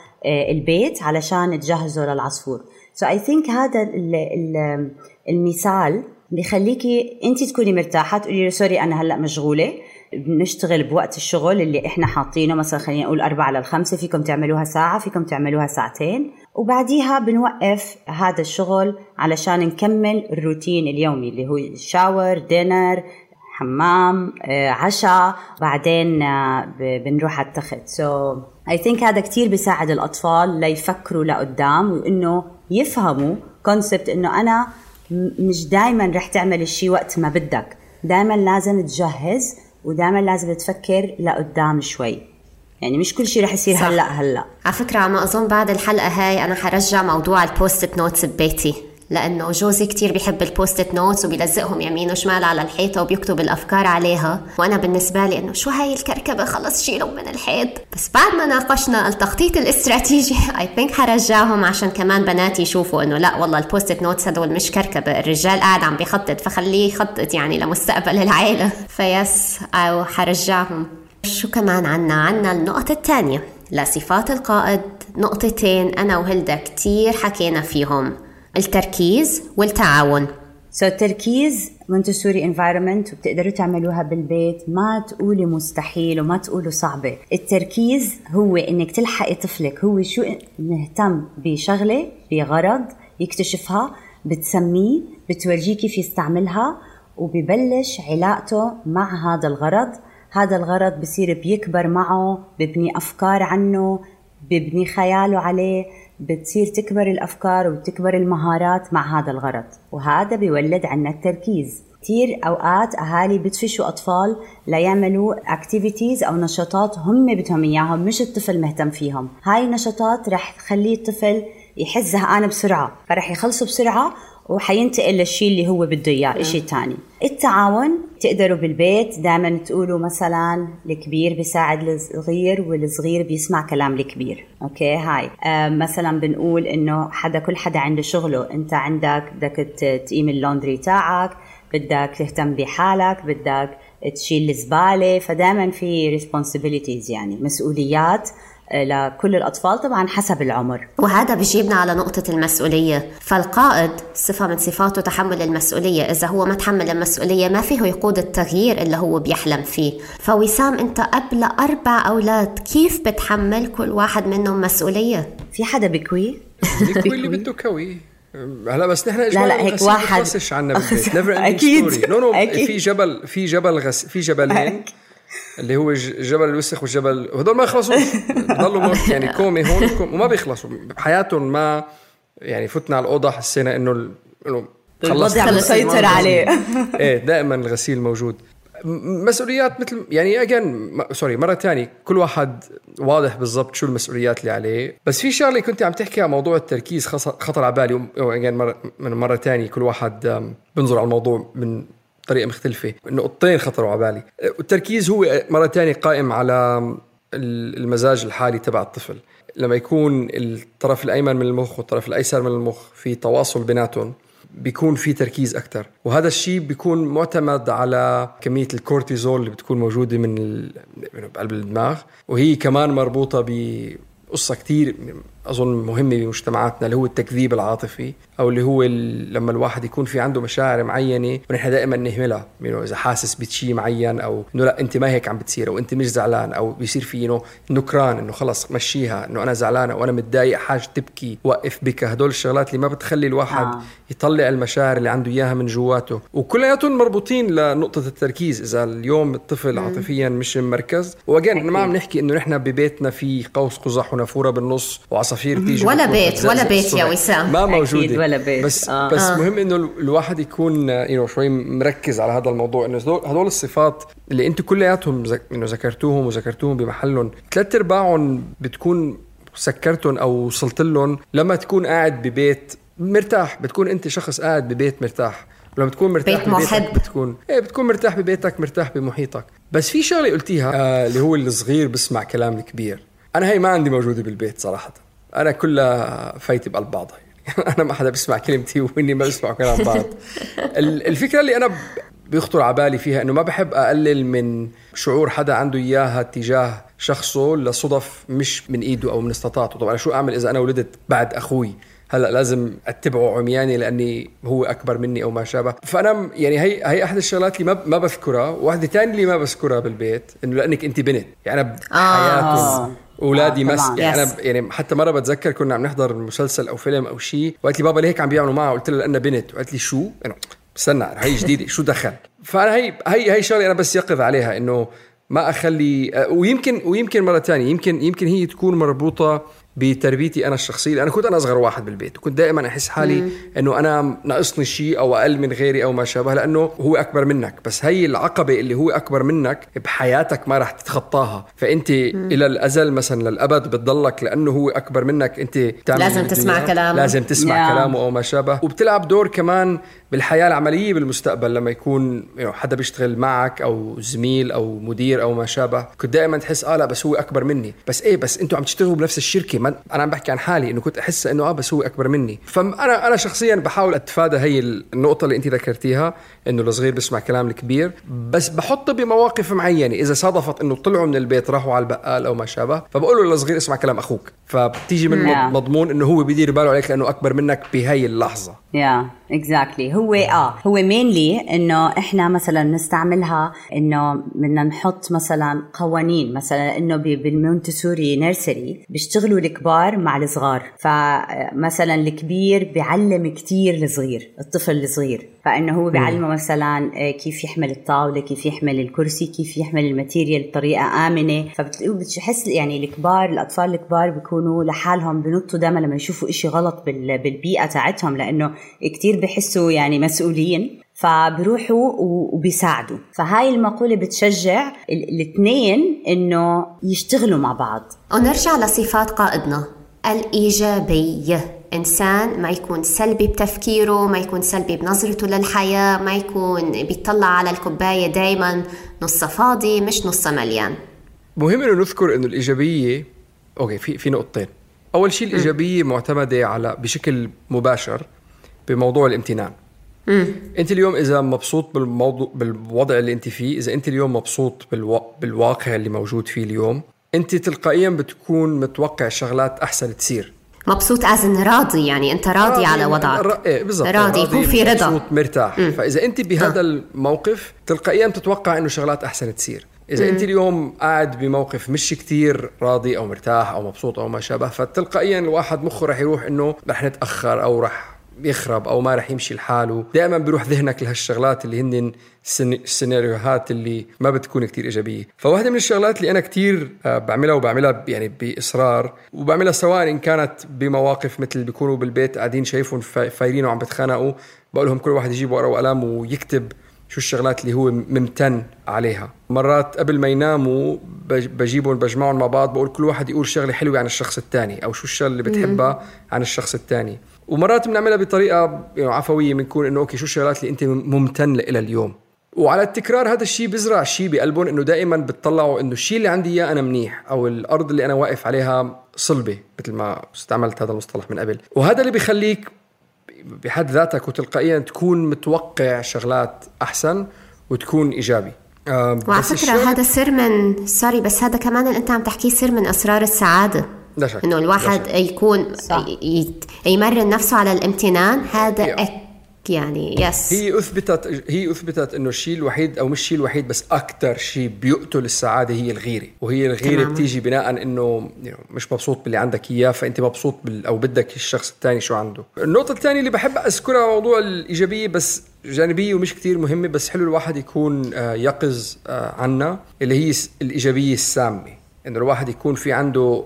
البيت علشان تجهزه للعصفور. So I think هذا ال ال المثال بيخليكي انت تكوني مرتاحة، تقولي سوري أنا هلأ مشغولة، بنشتغل بوقت الشغل اللي إحنا حاطينه، مثلا خلينا نقول أربعة للخمسة، فيكم تعملوها ساعة، فيكم تعملوها ساعتين، وبعديها بنوقف هذا الشغل علشان نكمل الروتين اليومي اللي هو شاور، دينر، حمام، عشاء، بعدين بنروح على التخت. so I think هذا كتير بيساعد الأطفال ليفكروا لقدام، وإنه يفهموا concept إنه أنا مش دايما رح تعمل الشي وقت ما بدك، دايما لازم تجهز ودايما لازم تفكر لقدام شوي، يعني مش كل شي رح يصير صح. هلأ هلأ على فكرة ما أظن بعد الحلقة هاي أنا حرجع موضوع البوستت نوتس ببيتي، لأنه جوزي كتير بيحب البوستت نوتس وبيلزقهم يمين وشمال على الحيطة وبيكتب الأفكار عليها، وأنا بالنسبة لي أنه شو هاي الكركبة، خلص شيلهم من الحيط. بس بعد ما ناقشنا التخطيط الاستراتيجي I think هرجعهم عشان كمان بناتي يشوفوا أنه لا والله البوستت نوتس هدول مش كركبة، الرجال قاعد عم بيخطط، فخليه يخطط يعني لمستقبل العائلة. فيس أو هرجعهم. شو كمان عنا؟ عنا النقطة الثانية لصفات القائد، نقطتين أنا وهلدا كتير حكينا فيهم، التركيز والتعاون. سو so, التركيز منتسوري environment وبتقدروا تعملوها بالبيت، ما تقولي مستحيل وما تقولوا صعبة. التركيز هو إنك تلحقي طفلك، هو شو مهتم بشغلة بغرض يكتشفها، بتسميه، بتورجيه كيف يستعملها، وبيبلش علاقته مع هذا الغرض. هذا الغرض بصير بيكبر معه، ببني أفكار عنه، ببني خياله عليه، بتصير تكبر الأفكار وتكبر المهارات مع هذا الغرض، وهذا بيولد عنا التركيز. كتير أوقات أهالي بتفشوا أطفال ليعملوا activities أو نشاطات هم بدهم إياهم، مش الطفل مهتم فيهم. هاي النشاطات رح تخلي الطفل يحس زهقان بسرعة، فرح يخلصوا بسرعة وحينتقل للشيء اللي هو بده إياه، الشيء الثاني. التعاون تقدروا بالبيت دائما تقولوا مثلا الكبير بيساعد الصغير والصغير بيسمع كلام الكبير، اوكي هاي آه مثلا بنقول انه حدا كل حدا عنده شغله، انت عندك بدك تقيم اللوندري تاعك، بدك تهتم بحالك، بدك تشيل الزباله، فدائما في responsibilities يعني مسؤوليات لكل الأطفال طبعاً حسب العمر. وهذا بيجيبنا على نقطة المسؤولية، فالقائد صفة من صفاته تحمل المسؤولية، إذا هو ما تحمل المسؤولية ما فيه يقود التغيير اللي هو بيحلم فيه. فوسام أنت قبل أربع أولاد، كيف بتحمل كل واحد منهم مسؤولية؟ في حدا بكوي؟ بكوي اللي بده كوي هلا، بس نحن لا لا هيك واحد عنا أكيد نو نو في جبل في جبل غس في جبلين اللي هو جبل الوسخ والجبل هذول ما يخلصوا، بضلوا يعني كومي هون كومي وما بيخلصوا بحياتهم. ما يعني فتنا على الأوضة حسينا إنه إنه خلص مسيطر عليه. إيه دائما الغسيل موجود، مسؤوليات مثل يعني أجن سوري مرة تاني كل واحد واضح بالضبط شو المسؤوليات اللي عليه. بس في شغلة كنت عم تحكي عن موضوع التركيز خطر على بالي، وأجن مرة من مرة تاني كل واحد بنظر على الموضوع من طريقة مختلفة. نقطتين خطروا على بالي، التركيز هو مرة تانية قائم على المزاج الحالي تبع الطفل، لما يكون الطرف الأيمن من المخ والطرف الأيسر من المخ في تواصل بيناتهم بيكون في تركيز أكتر، وهذا الشيء بيكون معتمد على كمية الكورتيزول اللي بتكون موجودة من قلب الدماغ، وهي كمان مربوطة بقصة كتير أظن مهمة بمجتمعاتنا اللي هو التكذيب العاطفي، أو اللي هو لما الواحد يكون في عنده مشاعر معينة ونحن دائما نهملها، يعني إذا حاسس بشيء معين أو إنه لا أنت ما هيك عم بتصير، أو أنت مش زعلان، أو بيصير في إنه نكران إنه خلص مشيها، إنه أنا زعلانة وأنا متضايق حاج تبكي وقف بك، هدول الشغلات اللي ما بتخلي الواحد آه. يطلع المشاعر اللي عنده إياها من جواته، وكلياتهم مربوطين لنقطة التركيز. إذا اليوم الطفل مم. عاطفيا مش مركز، وأجان ما عم نحكي إنه نحن ببيتنا في قوس قزح ونافورة بالنص صفير تيجي ولا بيت ولا بيت يا وسام ما موجودة ولا بيت. بس آه. بس آه. مهم إنه الواحد يكون إنه شوي مركز على هذا الموضوع، إنه هذول الصفات اللي أنتوا كلياتهم زك... إنه ذكرتوهم وذكرتوهم بمحلهم، ثلاثة أرباعهم بتكون سكرتهم أو وصلتلهم لما تكون قاعد ببيت مرتاح، بتكون أنت شخص قاعد ببيت مرتاح، ولما تكون مرتاح ببيتك بتكون إيه بتكون مرتاح ببيتك مرتاح بمحيطك. بس في شغلة قلتيها آه اللي هو الصغير بسمع كلام الكبير، أنا هاي ما عندي موجودة بالبيت صراحة، أنا كلها فايتي بقلبعضها يعني. أنا ما حدا بسمع كلمتي وإني ما بسمع كلام بعض. الفكرة اللي أنا بيخطر عبالي فيها إنه ما بحب أقلل من شعور حدا عنده إياها تجاه شخصه لصدف مش من إيده أو من استطاعته. طبعا شو أعمل إذا أنا ولدت بعد أخوي؟ هلا لازم اتبعه عمياني لاني هو اكبر مني او ما شابه. فانا يعني هي هي احد الشغلات اللي ما ما بذكرها، وواحده ثانيه اللي ما بذكرها بالبيت انه لانك انت بنت، يعني انا بحياتي اولادي آه. مس يعني انا يعني حتى مره بتذكر كنا عم نحضر مسلسل او فيلم او شيء، وقالت لي بابا ليه هيك عم بيعملوا معها؟ قلت لها لانها بنت. وقالت لي شو؟ انا استنى هي جديده شو دخل. فانا هي هي هي شغله انا بس يقظ عليها انه ما اخلي، ويمكن ويمكن مره ثانيه يمكن يمكن هي تكون مربوطه بتربيتي انا الشخصيه. انا كنت انا اصغر واحد بالبيت، وكنت دائما احس حالي مم. انه انا ناقصني شيء او اقل من غيري او ما شابه، لانه هو اكبر منك. بس هي العقبه اللي هو اكبر منك بحياتك ما راح تتخطاها، فانت مم. الى الازل مثلا للابد بتضلك لانه هو اكبر منك انت لازم تسمع كلامه، لازم تسمع yeah. كلامه او ما شابه. وبتلعب دور كمان بالحياه العمليه بالمستقبل لما يكون يعني حدا بيشتغل معك او زميل او مدير او ما شابه. كنت دائما تحس اه لا بس هو اكبر مني، بس ايه بس انتوا عم تشتغلوا بنفس الشركه. أنا عم بحكي عن حالي إنه كنت أحس إنه آه بس هو أكبر مني. فأنا أنا شخصياً بحاول أتفادى هي النقطة اللي أنت ذكرتيها إنه الصغير بسمع كلام الكبير، بس بحطه بمواقف معينة. إذا صادفت إنه طلعوا من البيت راحوا على البقال أو ما شابه، فبقول له الصغير اسمع كلام أخوك، فبتيجي من yeah. مضمون إنه هو بيدير باله عليك لأنه أكبر منك بهاي اللحظة. يا yeah, exactly. هو آه هو mainly إنه إحنا مثلاً نستعملها إنه بدنا نحط مثلاً قوانين، مثلاً إنه بالمونتسوري نيرسري بيشتغلوا الكبار مع الصغار، فمثلا الكبير بيعلم كتير الصغير، الطفل الصغير، فانه هو بيعلمه مثلا كيف يحمل الطاوله، كيف يحمل الكرسي، كيف يحمل الماتيريال بطريقه امنه. فبتحس يعني الكبار الاطفال الكبار بيكونوا لحالهم بنطوا دم لما يشوفوا إشي غلط بالبيئه تاعتهم، لانه كتير بحسوا يعني مسؤولين، فبروحوا وبيساعدوا. فهاي المقولة بتشجع الاثنين إنه يشتغلوا مع بعض. ونرجع لصفات قائدنا الإيجابية، إنسان ما يكون سلبي بتفكيره، ما يكون سلبي بنظرته للحياة، ما يكون بيطلع على الكوباية دايما نص فاضي مش نص مليان. مهم إنه نذكر إنه الإيجابية أوكي في في نقطتين. أول شيء الإيجابية م. معتمدة على بشكل مباشر بموضوع الامتنان. أنت اليوم إذا مبسوط بالموضوع بالوضع اللي أنت فيه، إذا أنت اليوم مبسوط بالو... بالواقع اللي موجود فيه اليوم، أنت تلقائيا بتكون متوقع شغلات أحسن تصير. مبسوط أزن راضي، يعني أنت راضي, راضي على وضعك ر... إيه بالضبط، راضي يكون في رضا، مبسوط مرتاح. مم. فإذا أنت بهذا الموقف تلقائيا بتتوقع إنه شغلات أحسن تصير. إذا أنت اليوم قاعد بموقف مش كتير راضي أو مرتاح أو مبسوط أو ما شابه، فتلقائيا الواحد مخه رح يروح إنه رح نتأخر أو رح بيخرب أو ما رح يمشي الحال. دائما بيروح ذهنك لهالشغلات اللي هن السيناريوهات اللي ما بتكون كتير إيجابية. فواحدة من الشغلات اللي أنا كتير بعملها وبعملها يعني بإصرار وبعملها، سواء إن كانت بمواقف مثل بيكونوا بالبيت قاعدين شايفهم فايرين وعم بتخانقوا، بقول لهم كل واحد يجيب ورقة وقلم ويكتب شو الشغلات اللي هو ممتن عليها. مرات قبل ما يناموا بجيبهم بجمعهم مع بعض، بقول كل واحد يقول شغلة حلوة عن الشخص التاني أو شو الشغلة اللي بتحبها عن الشخص التاني. ومرات بنعملها بطريقة يعني عفوية، بنكون إنه أوكي شو الشغلات اللي أنت ممتن لها اليوم. وعلى التكرار هذا الشيء بزرع شيء بقلبهم، إنه دائما بتطلعوا إنه الشيء اللي عندي إياه أنا منيح، أو الأرض اللي أنا واقف عليها صلبة، مثل ما استعملت هذا المصطلح من قبل. وهذا اللي بيخليك بحد ذاتك وتلقائيا تكون متوقع شغلات أحسن وتكون إيجابي. أه وعلى فكرة هذا سر من سوري بس هذا كمان اللي أنت عم تحكيه سر من أسرار السعادة، إنه الواحد يكون يت... يمرن نفسه على الامتنان. هذا هي. أك يعني يس هي أثبتت هي أثبتت إنه الشيء الوحيد أو مش الشيء الوحيد بس أكتر شيء بيقتل السعادة هي الغيرة. وهي الغيرة تمام. بتيجي بناء إنه مش مبسوط باللي عندك إياه، فأنت مبسوط بال أو بدك الشخص التاني شو عنده. النقطة الثانية اللي بحب أذكرها موضوع الإيجابية بس جانبية ومش كتير مهمة، بس حلو الواحد يكون يقظ عنا، اللي هي الإيجابية السامة. إنه الواحد يكون في عنده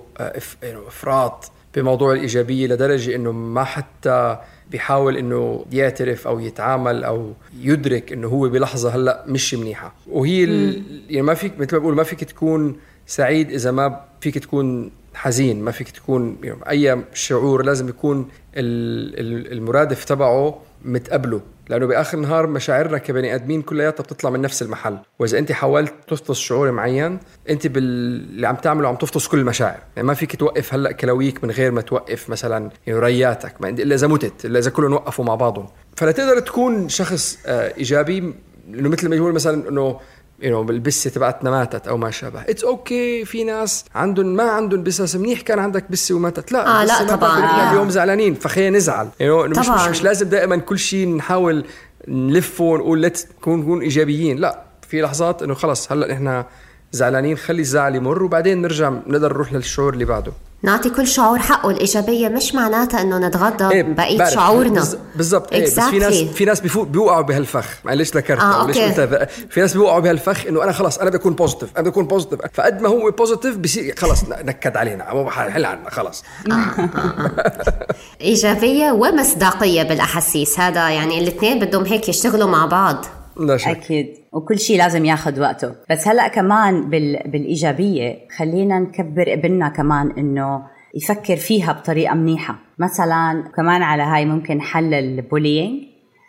إفراط بموضوع الإيجابية لدرجة إنه ما حتى بيحاول إنه يعترف أو يتعامل أو يدرك إنه هو بلحظة هلأ مش منيحة. وهي يعني ما فيك مثل ما بقول ما فيك تكون سعيد إذا ما فيك تكون حزين، ما فيك تكون يعني أي شعور لازم يكون المرادف تبعه متقابله، لأنه بآخر النهار مشاعرنا كبني آدمين كلياتها بتطلع من نفس المحل، وإذا أنت حاولت تفطس شعور معين أنت باللي عم تعمله عم تفطس كل المشاعر، يعني ما فيك توقف هلأ كلاويك من غير ما توقف مثلا رياتك، ما إلا إذا متت، إلا إذا كلهم وقفوا مع بعضهم. فلا تقدر تكون شخص إيجابي إنه مثل ما يقول مثلا إنه يعني البسة تبعتنا ماتت أو ما شابه. It's okay. في ناس عندهم ما عندهم بسة منيح، كان عندك بسة وماتت، لا آه لا طبعا اليوم زعلانين فخلينا نزعل، يعني مش, مش مش لازم دائما كل شيء نحاول نلفه ونقول لا تكون نكون إيجابيين، لا في لحظات إنه خلص هلا إحنا زعلانين، خلي الزعل يمر وبعدين نرجع نقدر نروح للشعور اللي بعده، نعطي كل شعور حقه. الإيجابية مش معناتها إنه نتغضب إيه بقية شعورنا بالضبط إيه exactly. بس في ناس في ناس بيفوق بيوقعوا بهالفخ، معلش لكرت آه معلش أنت، في ناس بيوقعوا بهالفخ إنه أنا خلاص أنا بكون بوزيتيف أنا بكون بوزيتيف، فقد ما هو بوزيتيف بيصير خلاص نكد علينا مو حل عنا خلاص آه آه آه. إيجابية ومصداقية بالأحاسيس، هذا يعني الاثنين بدهم هيك يشتغلوا مع بعض أكيد، وكل شيء لازم ياخد وقته. بس هلأ كمان بال... بالإيجابية خلينا نكبر ابننا كمان إنه يفكر فيها بطريقة منيحة، مثلا كمان على هاي ممكن حل البولينج.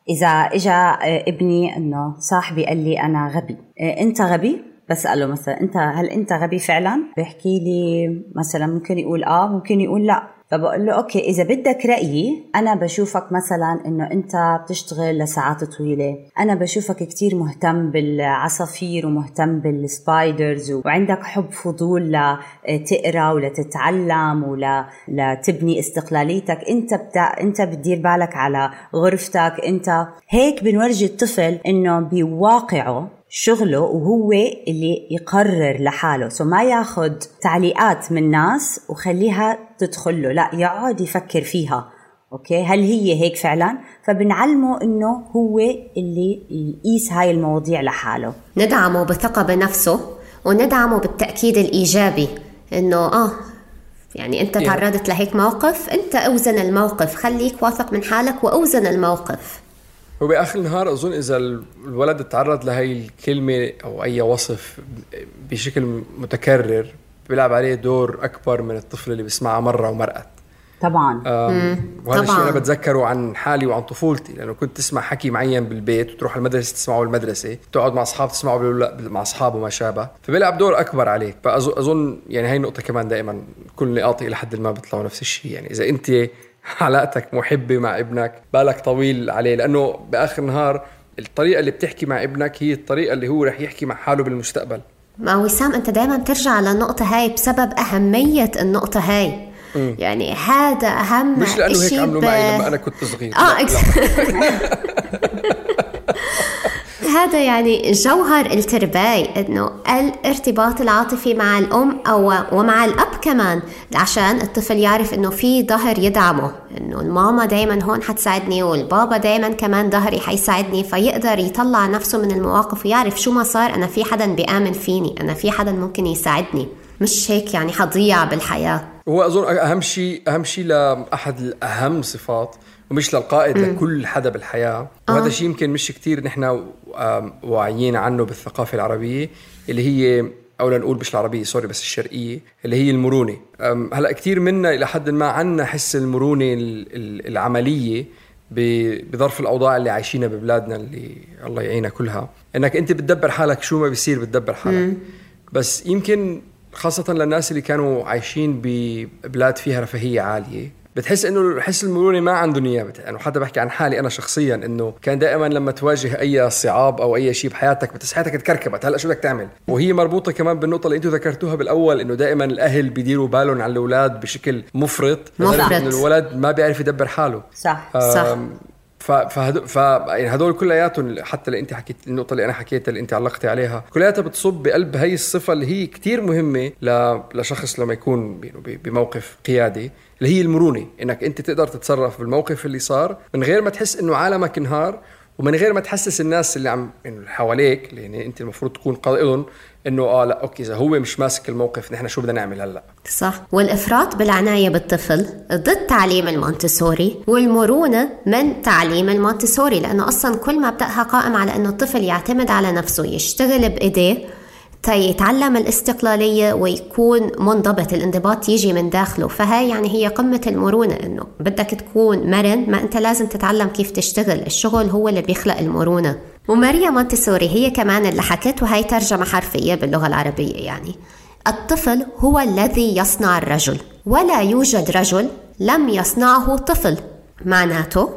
إذا إجا ابني إنه صاحبي قال لي أنا غبي، أنت غبي؟ بسأله مثلا أنت هل أنت غبي فعلا؟ بيحكي لي مثلا ممكن يقول آه ممكن يقول لأ، فبقول له أوكي إذا بدك رأيي أنا بشوفك مثلا إنه أنت بتشتغل لساعات طويلة، أنا بشوفك كتير مهتم بالعصافير ومهتم بالسبايدرز وعندك حب فضول لتقرأ ولتتعلم ولتبني استقلاليتك، أنت بتاع أنت بتدير بالك على غرفتك أنت. هيك بنورجي الطفل إنه بواقعه شغله وهو اللي يقرر لحاله، سو ما ياخد تعليقات من ناس وخليها تدخله، لا يقعد يفكر فيها أوكي هل هي هيك فعلا، فبنعلمه إنه هو اللي يقيس هاي المواضيع لحاله، ندعمه بالثقة بنفسه وندعمه بالتأكيد الإيجابي إنه آه يعني أنت تعرضت لهيك موقف، أنت أوزن الموقف، خليك واثق من حالك وأوزن الموقف. وبآخر النهار أظن إذا الولد اتعرض لهي الكلمة أو أي وصف بشكل متكرر بيلعب عليه دور أكبر من الطفل اللي بيسمعها مرة ومرقت. طبعاً وهذا الشيء أنا بتذكره عن حالي وعن طفولتي، لأنه كنت تسمع حكي معين بالبيت وتروح المدرسة تسمعه بالمدرسة، تقعد مع أصحاب تسمعه مع أصحابه وما شابه، فبيلعب دور أكبر عليك. فأظن يعني هاي النقطة كمان دائماً كل نقاطي إلى حد ما بيطلعوا نفس الشيء، يعني إذا أنت علاقتك محبة مع ابنك بالك طويل عليه، لأنه بآخر النهار الطريقة اللي بتحكي مع ابنك هي الطريقة اللي هو رح يحكي مع حاله بالمستقبل. ما وسام أنت دائما بترجع للنقطة هاي بسبب أهمية النقطة هاي م. يعني هذا أهم مش لأنه هيك عملوا ب... معي لما أنا كنت صغير آه هذا يعني جوهر الترباية، إنه الارتباط العاطفي مع الأم أو ومع الأب كمان، عشان الطفل يعرف إنه في ظهر يدعمه، إنه الماما دايما هون حتساعدني والبابا دايما كمان ظهري حيساعدني، فيقدر يطلع نفسه من المواقف ويعرف شو ما صار أنا في حدا بيآمن فيني، أنا في حدا ممكن يساعدني، مش هيك يعني حضيع بالحياة. هو أظن أهم شيء أهم شيء لأحد الأهم صفات ومش للقائد مم. لكل حدا بالحياة، وهذا الشيء يمكن مش كتير نحن واعيين عنه بالثقافة العربية اللي هي أو لنقول مش العربية سوري بس الشرقية، اللي هي المرونة. هلأ كتير منا إلى حد ما عنا حس المرونة العملية بظرف الأوضاع اللي عايشينها ببلادنا اللي الله يعينها كلها، إنك أنت بتدبر حالك شو ما بيصير بتدبر حالك مم. بس يمكن خاصة للناس اللي كانوا عايشين ببلاد فيها رفاهية عالية بتحس إنه حس المرونة ما عندهم إياه. أنا يعني حتى بحكي عن حالي أنا شخصياً، إنه كان دائماً لما تواجه أي صعاب أو أي شيء بحياتك بتحس حياتك تكركبت، هلأ شو بدك تعمل؟ وهي مربوطة كمان بالنقطة اللي أنتوا ذكرتوها بالأول، إنه دائماً الأهل بيديروا بالهم على الأولاد بشكل مفرط، مفرط. إنه الولد ما بيعرف يدبر حاله. صح. صح. فهدول فهدو كلياتهم حتى اللي أنت حكيت النقطة اللي أنا حكيتها اللي أنت علقتي عليها كلياتها بتصب بقلب هاي الصفة اللي هي كتير مهمة لشخص لما يكون بموقف قيادي، اللي هي المرونة، إنك أنت تقدر تتصرف بالموقف اللي صار من غير ما تحس إنه عالمك انهار، ومن غير ما تحسس الناس اللي عم يعني حواليك لأن أنت المفروض تكون قائدهم إنه آه لا أوكي إذا هو مش ماسك الموقف نحن شو بدنا نعمل هلأ. صح. والإفراط بالعناية بالطفل ضد تعليم المونتسوري، والمرونة من تعليم المونتسوري، لأنه أصلا كل مبدأها قائم على إنه الطفل يعتمد على نفسه، يشتغل بإيديه، تيتعلم الاستقلالية ويكون منضبط. الانضباط يجي من داخله، فهي يعني هي قمة المرونة، انه بدك تكون مرن، ما انت لازم تتعلم كيف تشتغل، الشغل هو اللي بيخلق المرونة. وماريا مونتسوري هي كمان اللي حكت، وهي ترجمة حرفية باللغة العربية، يعني الطفل هو الذي يصنع الرجل، ولا يوجد رجل لم يصنعه طفل. معناته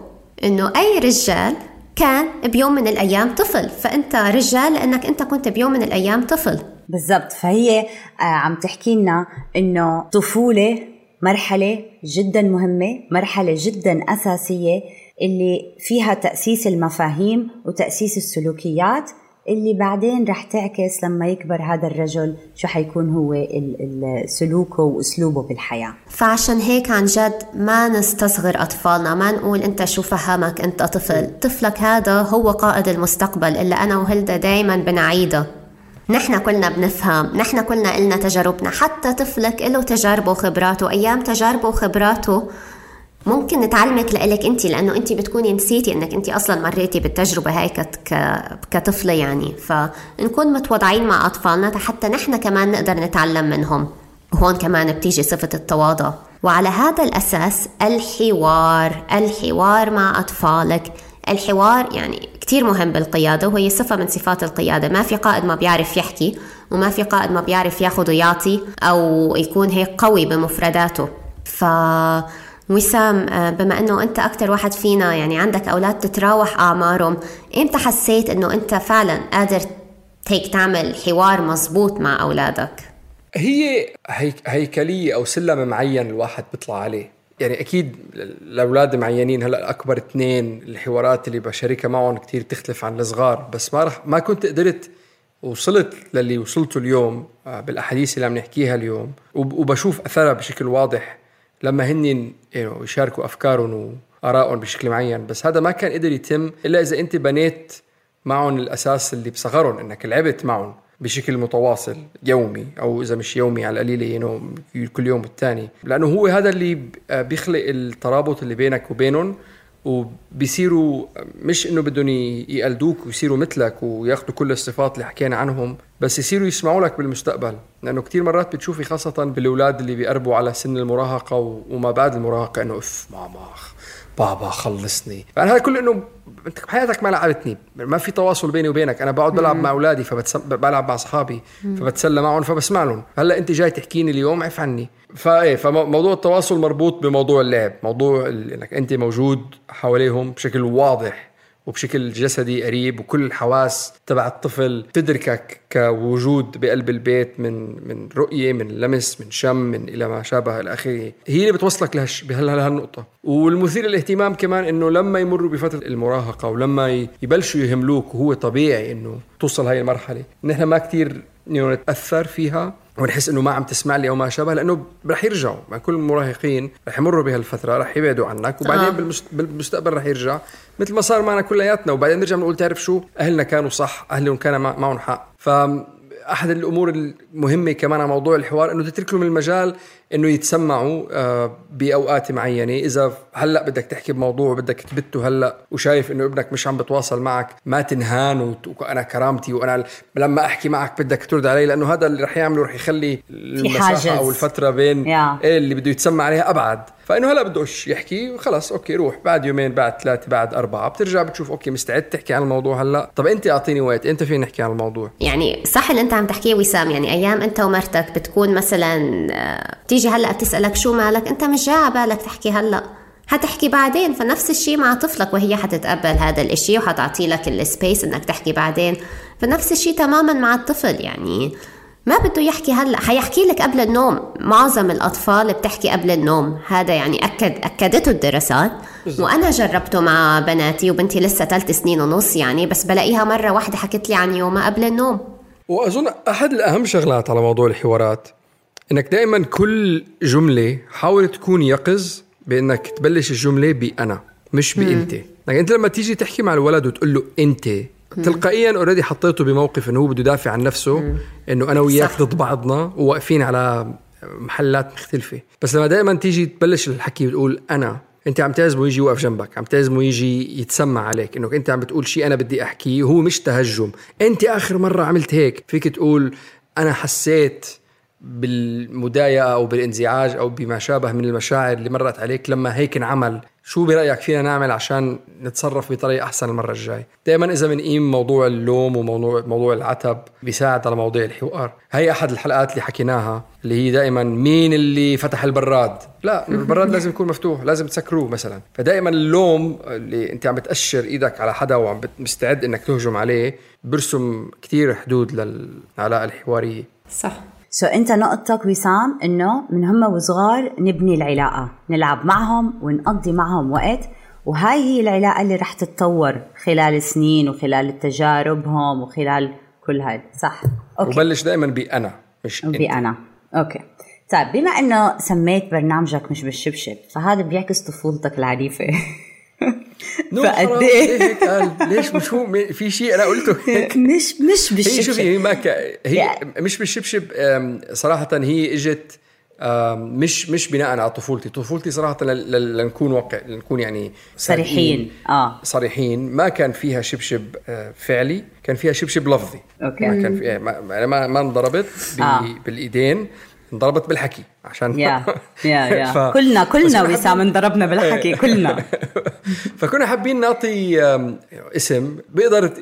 انه اي رجال كان بيوم من الأيام طفل، فأنت رجال لأنك أنت كنت بيوم من الأيام طفل. بالضبط، فهي عم تحكي لنا أنه طفولة مرحلة جدا مهمة، مرحلة جدا أساسية اللي فيها تأسيس المفاهيم وتأسيس السلوكيات اللي بعدين رح تعكس لما يكبر هذا الرجل شو حيكون هو سلوكه وأسلوبه بالحياة. فعشان هيك عن جد ما نستصغر أطفالنا، ما نقول أنت شو فهمك أنت طفل، طفلك هذا هو قائد المستقبل، اللي أنا وهلدا دايما بنعيده، نحن كلنا بنفهم، نحن كلنا إلنا تجاربنا، حتى طفلك إله تجاربه وخبراته، أيام تجاربه وخبراته ممكن نتعلمك لإلك أنت، لأنه أنت بتكوني نسيتي أنك أنت أصلا مريتي بالتجربة هاي كطفلة يعني. فنكون متواضعين مع أطفالنا حتى نحن كمان نقدر نتعلم منهم، وهون كمان بتيجي صفة التواضع. وعلى هذا الأساس الحوار، الحوار مع أطفالك، الحوار يعني كتير مهم بالقيادة، وهي صفة من صفات القيادة. ما في قائد ما بيعرف يحكي، وما في قائد ما بيعرف ياخد ويعطي أو يكون هيك قوي بمفرداته. ف وسام، بما أنه أنت أكتر واحد فينا يعني عندك أولاد تتراوح أعمارهم، إمتى حسيت أنه أنت فعلا قادر تيك تعمل حوار مزبوط مع أولادك؟ هي هيكلية أو سلم معين الواحد بيطلع عليه، يعني أكيد الأولاد معينين. هلأ أكبر اثنين الحوارات اللي بشاركها معهم كتير تختلف عن الصغار، بس ما رح ما كنت قدرت وصلت للي وصلته اليوم بالأحاديث اللي عم نحكيها اليوم، وبشوف أثرها بشكل واضح لما هن يشاركوا أفكارهم وآرائهم بشكل معين. بس هذا ما كان قدر يتم إلا إذا أنت بنيت معهم الأساس اللي بصغرهم، أنك لعبت معهم بشكل متواصل يومي، أو إذا مش يومي على القليلة كل يوم والتاني، لأنه هو هذا اللي بيخلق الترابط اللي بينك وبينهم، وبيصيروا مش إنه بدهم يقلدوك ويصيروا مثلك وياخدوا كل الصفات اللي حكينا عنهم، بس يصيروا يسمعوا لك بالمستقبل. لأنه كتير مرات بتشوفي خاصة بالأولاد اللي بيقربوا على سن المراهقة وما بعد المراهقة إنه إف ماما بابا خلصني، فأنا هذا كله إنه أنت بحياتك ما لعبتني، ما في تواصل بيني وبينك. أنا بقعد بلعب مع أولادي، فبلعب مع أصحابي فبتسلى معهم فبسمع لهم، هلا أنت جاي تحكيني اليوم عف عني. فإيه، فموضوع التواصل مربوط بموضوع اللعب، موضوع إنك أنت موجود حواليهم بشكل واضح وبشكل جسدي قريب، وكل الحواس تبع الطفل تدركك كوجود بقلب البيت، من من رؤية، من لمس، من شم، من إلى ما شابه الأخير. هي اللي بتوصلك لهش بهالنقطة. والمثير للاهتمام كمان إنه لما يمروا بفترة المراهقة ولما يبلشوا يهملوك، وهو طبيعي إنه توصل هاي المرحلة، نحن ما كتير نتأثر فيها ونحس إنه ما عم تسمع لي أو ما شابه، لأنه رح يرجعوا. مع كل المراهقين رح يمروا بهالفترة، رح يبعدوا عنك، وبعدين آه. بالمستقبل رح يرجع مثل ما صار معنا كلياتنا، وبعدين نرجع نقول تعرف شو، أهلنا كانوا صح، أهلهم كانوا معهم حق. فأحد الأمور المهمة كمان على موضوع الحوار إنه تترك لهم المجال إنه يتسمعوا بأوقات معينة. إذا هلأ بدك تحكي بموضوع بدك تبته هلأ، وشايف إنه ابنك مش عم بتواصل معك، ما تنهان وأنا كرامتي وأنا لما أحكي معك بدك ترد علي، لأنه هذا اللي رح يعمله رح يخلي المساحة أو الفترة بين yeah. اللي بده يتسمع عليها أبعد. فإنه هلأ بدوش يحكي وخلاص، أوكي روح بعد يومين بعد ثلاثة بعد أربعة، بترجع بتشوف أوكي مستعد تحكي عن الموضوع هلأ، طب أنت أعطيني وقت، أنت فين نحكي عن الموضوع. يعني صح اللي أنت عم تحكيه وسام، يعني أيام أنت ومرتك بتكون مثلا تيجي هلأ تسألك شو مالك، أنت مش جاي عبالك تحكي هلأ، هتحكي بعدين. فنفس الشيء مع طفلك، وهي هتتقبل هذا الاشي وهتعطي لك السبيس أنك تحكي بعدين. فنفس الشيء تماما مع الطفل، يعني ما بده يحكي هلأ، هيحكي لك قبل النوم. معظم الأطفال بتحكي قبل النوم، هذا يعني أكد أكدته الدراسات، وأنا جربته مع بناتي، وبنتي لسه ثلاث سنين ونص يعني، بس بلاقيها مرة واحدة حكت لي عن يومها قبل النوم. وأظن أحد الأهم شغلات على موضوع الحوارات إنك دائما كل جملة حاول تكون يقظ بإنك تبلش الجملة بأنا مش بإنت. يعني أنت لما تيجي تحكي مع الولد وتقول له أنت، تلقائيا أوريدي حطيته بموقف إنه هو بده يدافع عن نفسه، إنه أنا وياك ضد بعضنا وواقفين على محلات مختلفة. بس لما دائما تيجي تبلش الحكي بتقول أنا، انت عم تعزمه يجي يوقف جنبك، عم تعزمه يجي يتسمع عليك انك انت عم بتقول شيء انا بدي احكيه، هو مش تهجم. انت اخر مره عملت هيك؟ فيك تقول انا حسيت بالمضايقه او بالانزعاج او بما شابه من المشاعر اللي مرت عليك لما هيك انعمل، شو برايك فينا نعمل عشان نتصرف بطريقه احسن المره الجاي؟ دائما اذا بنقيم موضوع اللوم وموضوع موضوع العتب بيساعد على موضوع الحوار. هي احد الحلقات اللي حكيناها اللي هي دائما مين اللي فتح البراد؟ لا البراد لازم يكون مفتوح، لازم تسكروه مثلا. فدائما اللوم اللي انت عم بتاشر ايدك على حدا وعم مستعد انك تهجم عليه برسم كتير حدود للعلاقه الحواريه. صح. سو so, أنت نقطتك وسام إنه من هم وصغار نبني العلاقة، نلعب معهم ونقضي معهم وقت، وهاي هي العلاقة اللي رح تتطور خلال السنين وخلال تجاربهم وخلال كل هاي. صح. أوكي. وبلش دائما بأنا مش أنت. بأنا. أوكي. طيب بما إنه سميت برنامجك مش بالشبشب، فهذا بيعكس طفولتك العنيفة. فأديه ليش مش هو في شيء أنا قلته هيك؟ مش مش بالشبشب هي ما هي مش بالشبشب صراحة. هي إجت مش مش بناء على طفولتي. طفولتي صراحة لنكون واقع لنكون يعني صريحين آه صريحين ما كان فيها شبشب فعلي، كان فيها شبشب لفظي. أوكي. ما كان في ما ما ما انضربت بالإيدين، انضربت بالحكي عشان يا يا يا كلنا كلنا وسام انضربنا بالحكي كلنا. فكنا حابين نعطي اسم بيقدر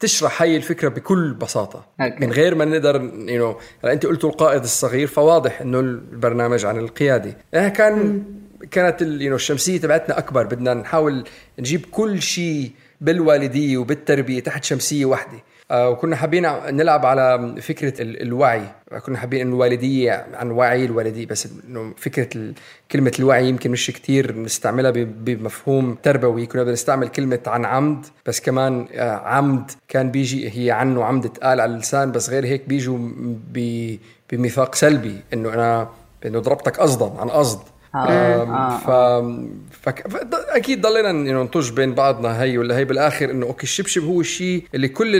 تشرح هاي الفكرة بكل بساطة. okay. من غير ما نقدر you know. أنت قلت القائد الصغير، فواضح إنه البرنامج عن القيادة. كان كانت you know الشمسية تبعتنا أكبر، بدنا نحاول نجيب كل شيء بالوالدية وبالتربية تحت شمسية واحدة. وكنا حابين نلعب على فكرة الوعي، كنا حابين إنه الوالدية عن وعي الوالدية، بس إنه فكرة كلمة الوعي يمكن مش كتير بنستعملها بمفهوم تربوي. كنا بنستعمل كلمة عن عمد، بس كمان عمد كان بيجي هي عنه عمد تقال على اللسان، بس غير هيك بيجوا بميثاق سلبي إنه أنا إنه ضربتك قصدا عن قصد. فأكيد ضلينا ننتج بين بعضنا هي ولا هي بالآخر إنه أوكي الشبشب هو الشيء اللي كل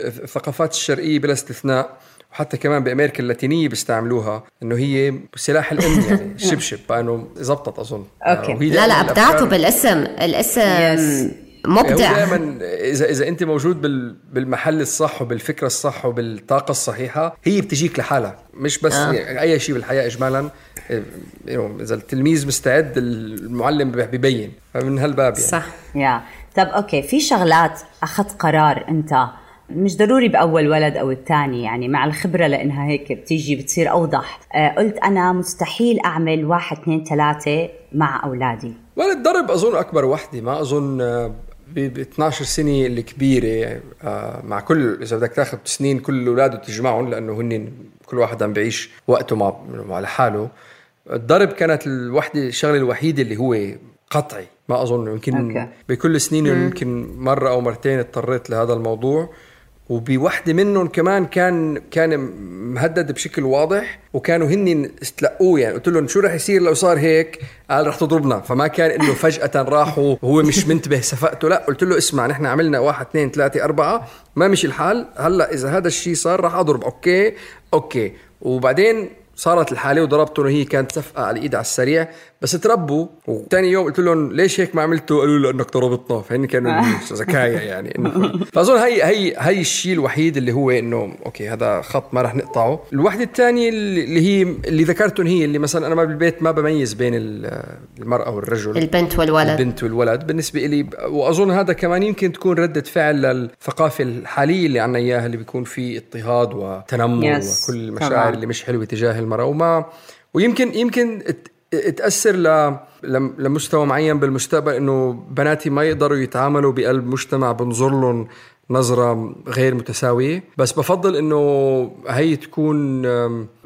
الثقافات الشرقية بلا استثناء وحتى كمان بأمريكا اللاتينية بيستعملوها، إنه هي سلاح الأم يعني الشبشب. فأنه زبطت أظن. أوكي. لا لا أبدعته بالاسم، الاسم مبدع. دائما إذا إذا أنت موجود بالمحل الصح وبالفكرة الصح وبالطاقة الصحيحة هي بتجيك لحالها، مش بس آه. يعني أي شيء بالحياة إجمالاً إذا التلميذ مستعد المعلم بيبين، فمن هالباب يعني. صح. يا طب أوكي، في شغلات أخذت قرار أنت مش ضروري بأول ولد أو الثاني، يعني مع الخبرة لأنها هيك بتيجي بتصير أوضح. قلت أنا مستحيل أعمل واحد اثنين ثلاثة مع أولادي. ولد ضرب أظن أكبر وحدي، ما أظن ب اثناشر سنة الكبيرة مع كل إذا بدك تاخد سنين كل أولاده تجمعهم لأنه هن كل واحد عم بعيش وقته مع مع لحاله. الضرب كانت الوحدة الشغلة الوحيدة اللي هو قطعي، ما أظن يمكن okay. بكل سنين يمكن مرة أو مرتين اضطريت لهذا الموضوع، وبوحدة منهم كمان كان كان مهدد بشكل واضح وكانوا هن استلقوه. يعني قلت لهم شو رح يصير لو صار هيك؟ قال رح تضربنا. فما كان إنه فجأة راحوا وهو مش منتبه سفقته، لا قلت له اسمع نحن عملنا واحد اثنين ثلاثة أربعة ما مش الحال، هلأ إذا هذا الشيء صار رح أضرب. أوكي أوكي. وبعدين صارت الحالة وضربته، هي كانت صفقة على الإيد على السريع، بس تربوا. وثاني يوم قلت لهم ليش هيك ما عملته؟ قالوا لي لأنك ضربتنا. فهن كانوا ذكايا يعني. فأظن هي هي هي الشيء الوحيد اللي هو إنه أوكي هذا خط ما رح نقطعه. الوحدة الثانية اللي هي اللي ذكرتهم هي اللي مثلا أنا ما بالبيت ما بميز بين المرأة والرجل، البنت والولد البنت والولد بالنسبة إلي. وأظن هذا كمان يمكن تكون ردة فعل للثقافة الحالية اللي عنا إياها، اللي بيكون فيه اضطهاد وتنمر yes. وكل المشاعر اللي مش حلوة تجاه المرأة. وما ويمكن يمكن تأثر ل لمستوى معين بالمستقبل إنه بناتي ما يقدروا يتعاملوا بقلب مجتمع بنظر لهم نظرة غير متساوية. بس بفضل إنه هي تكون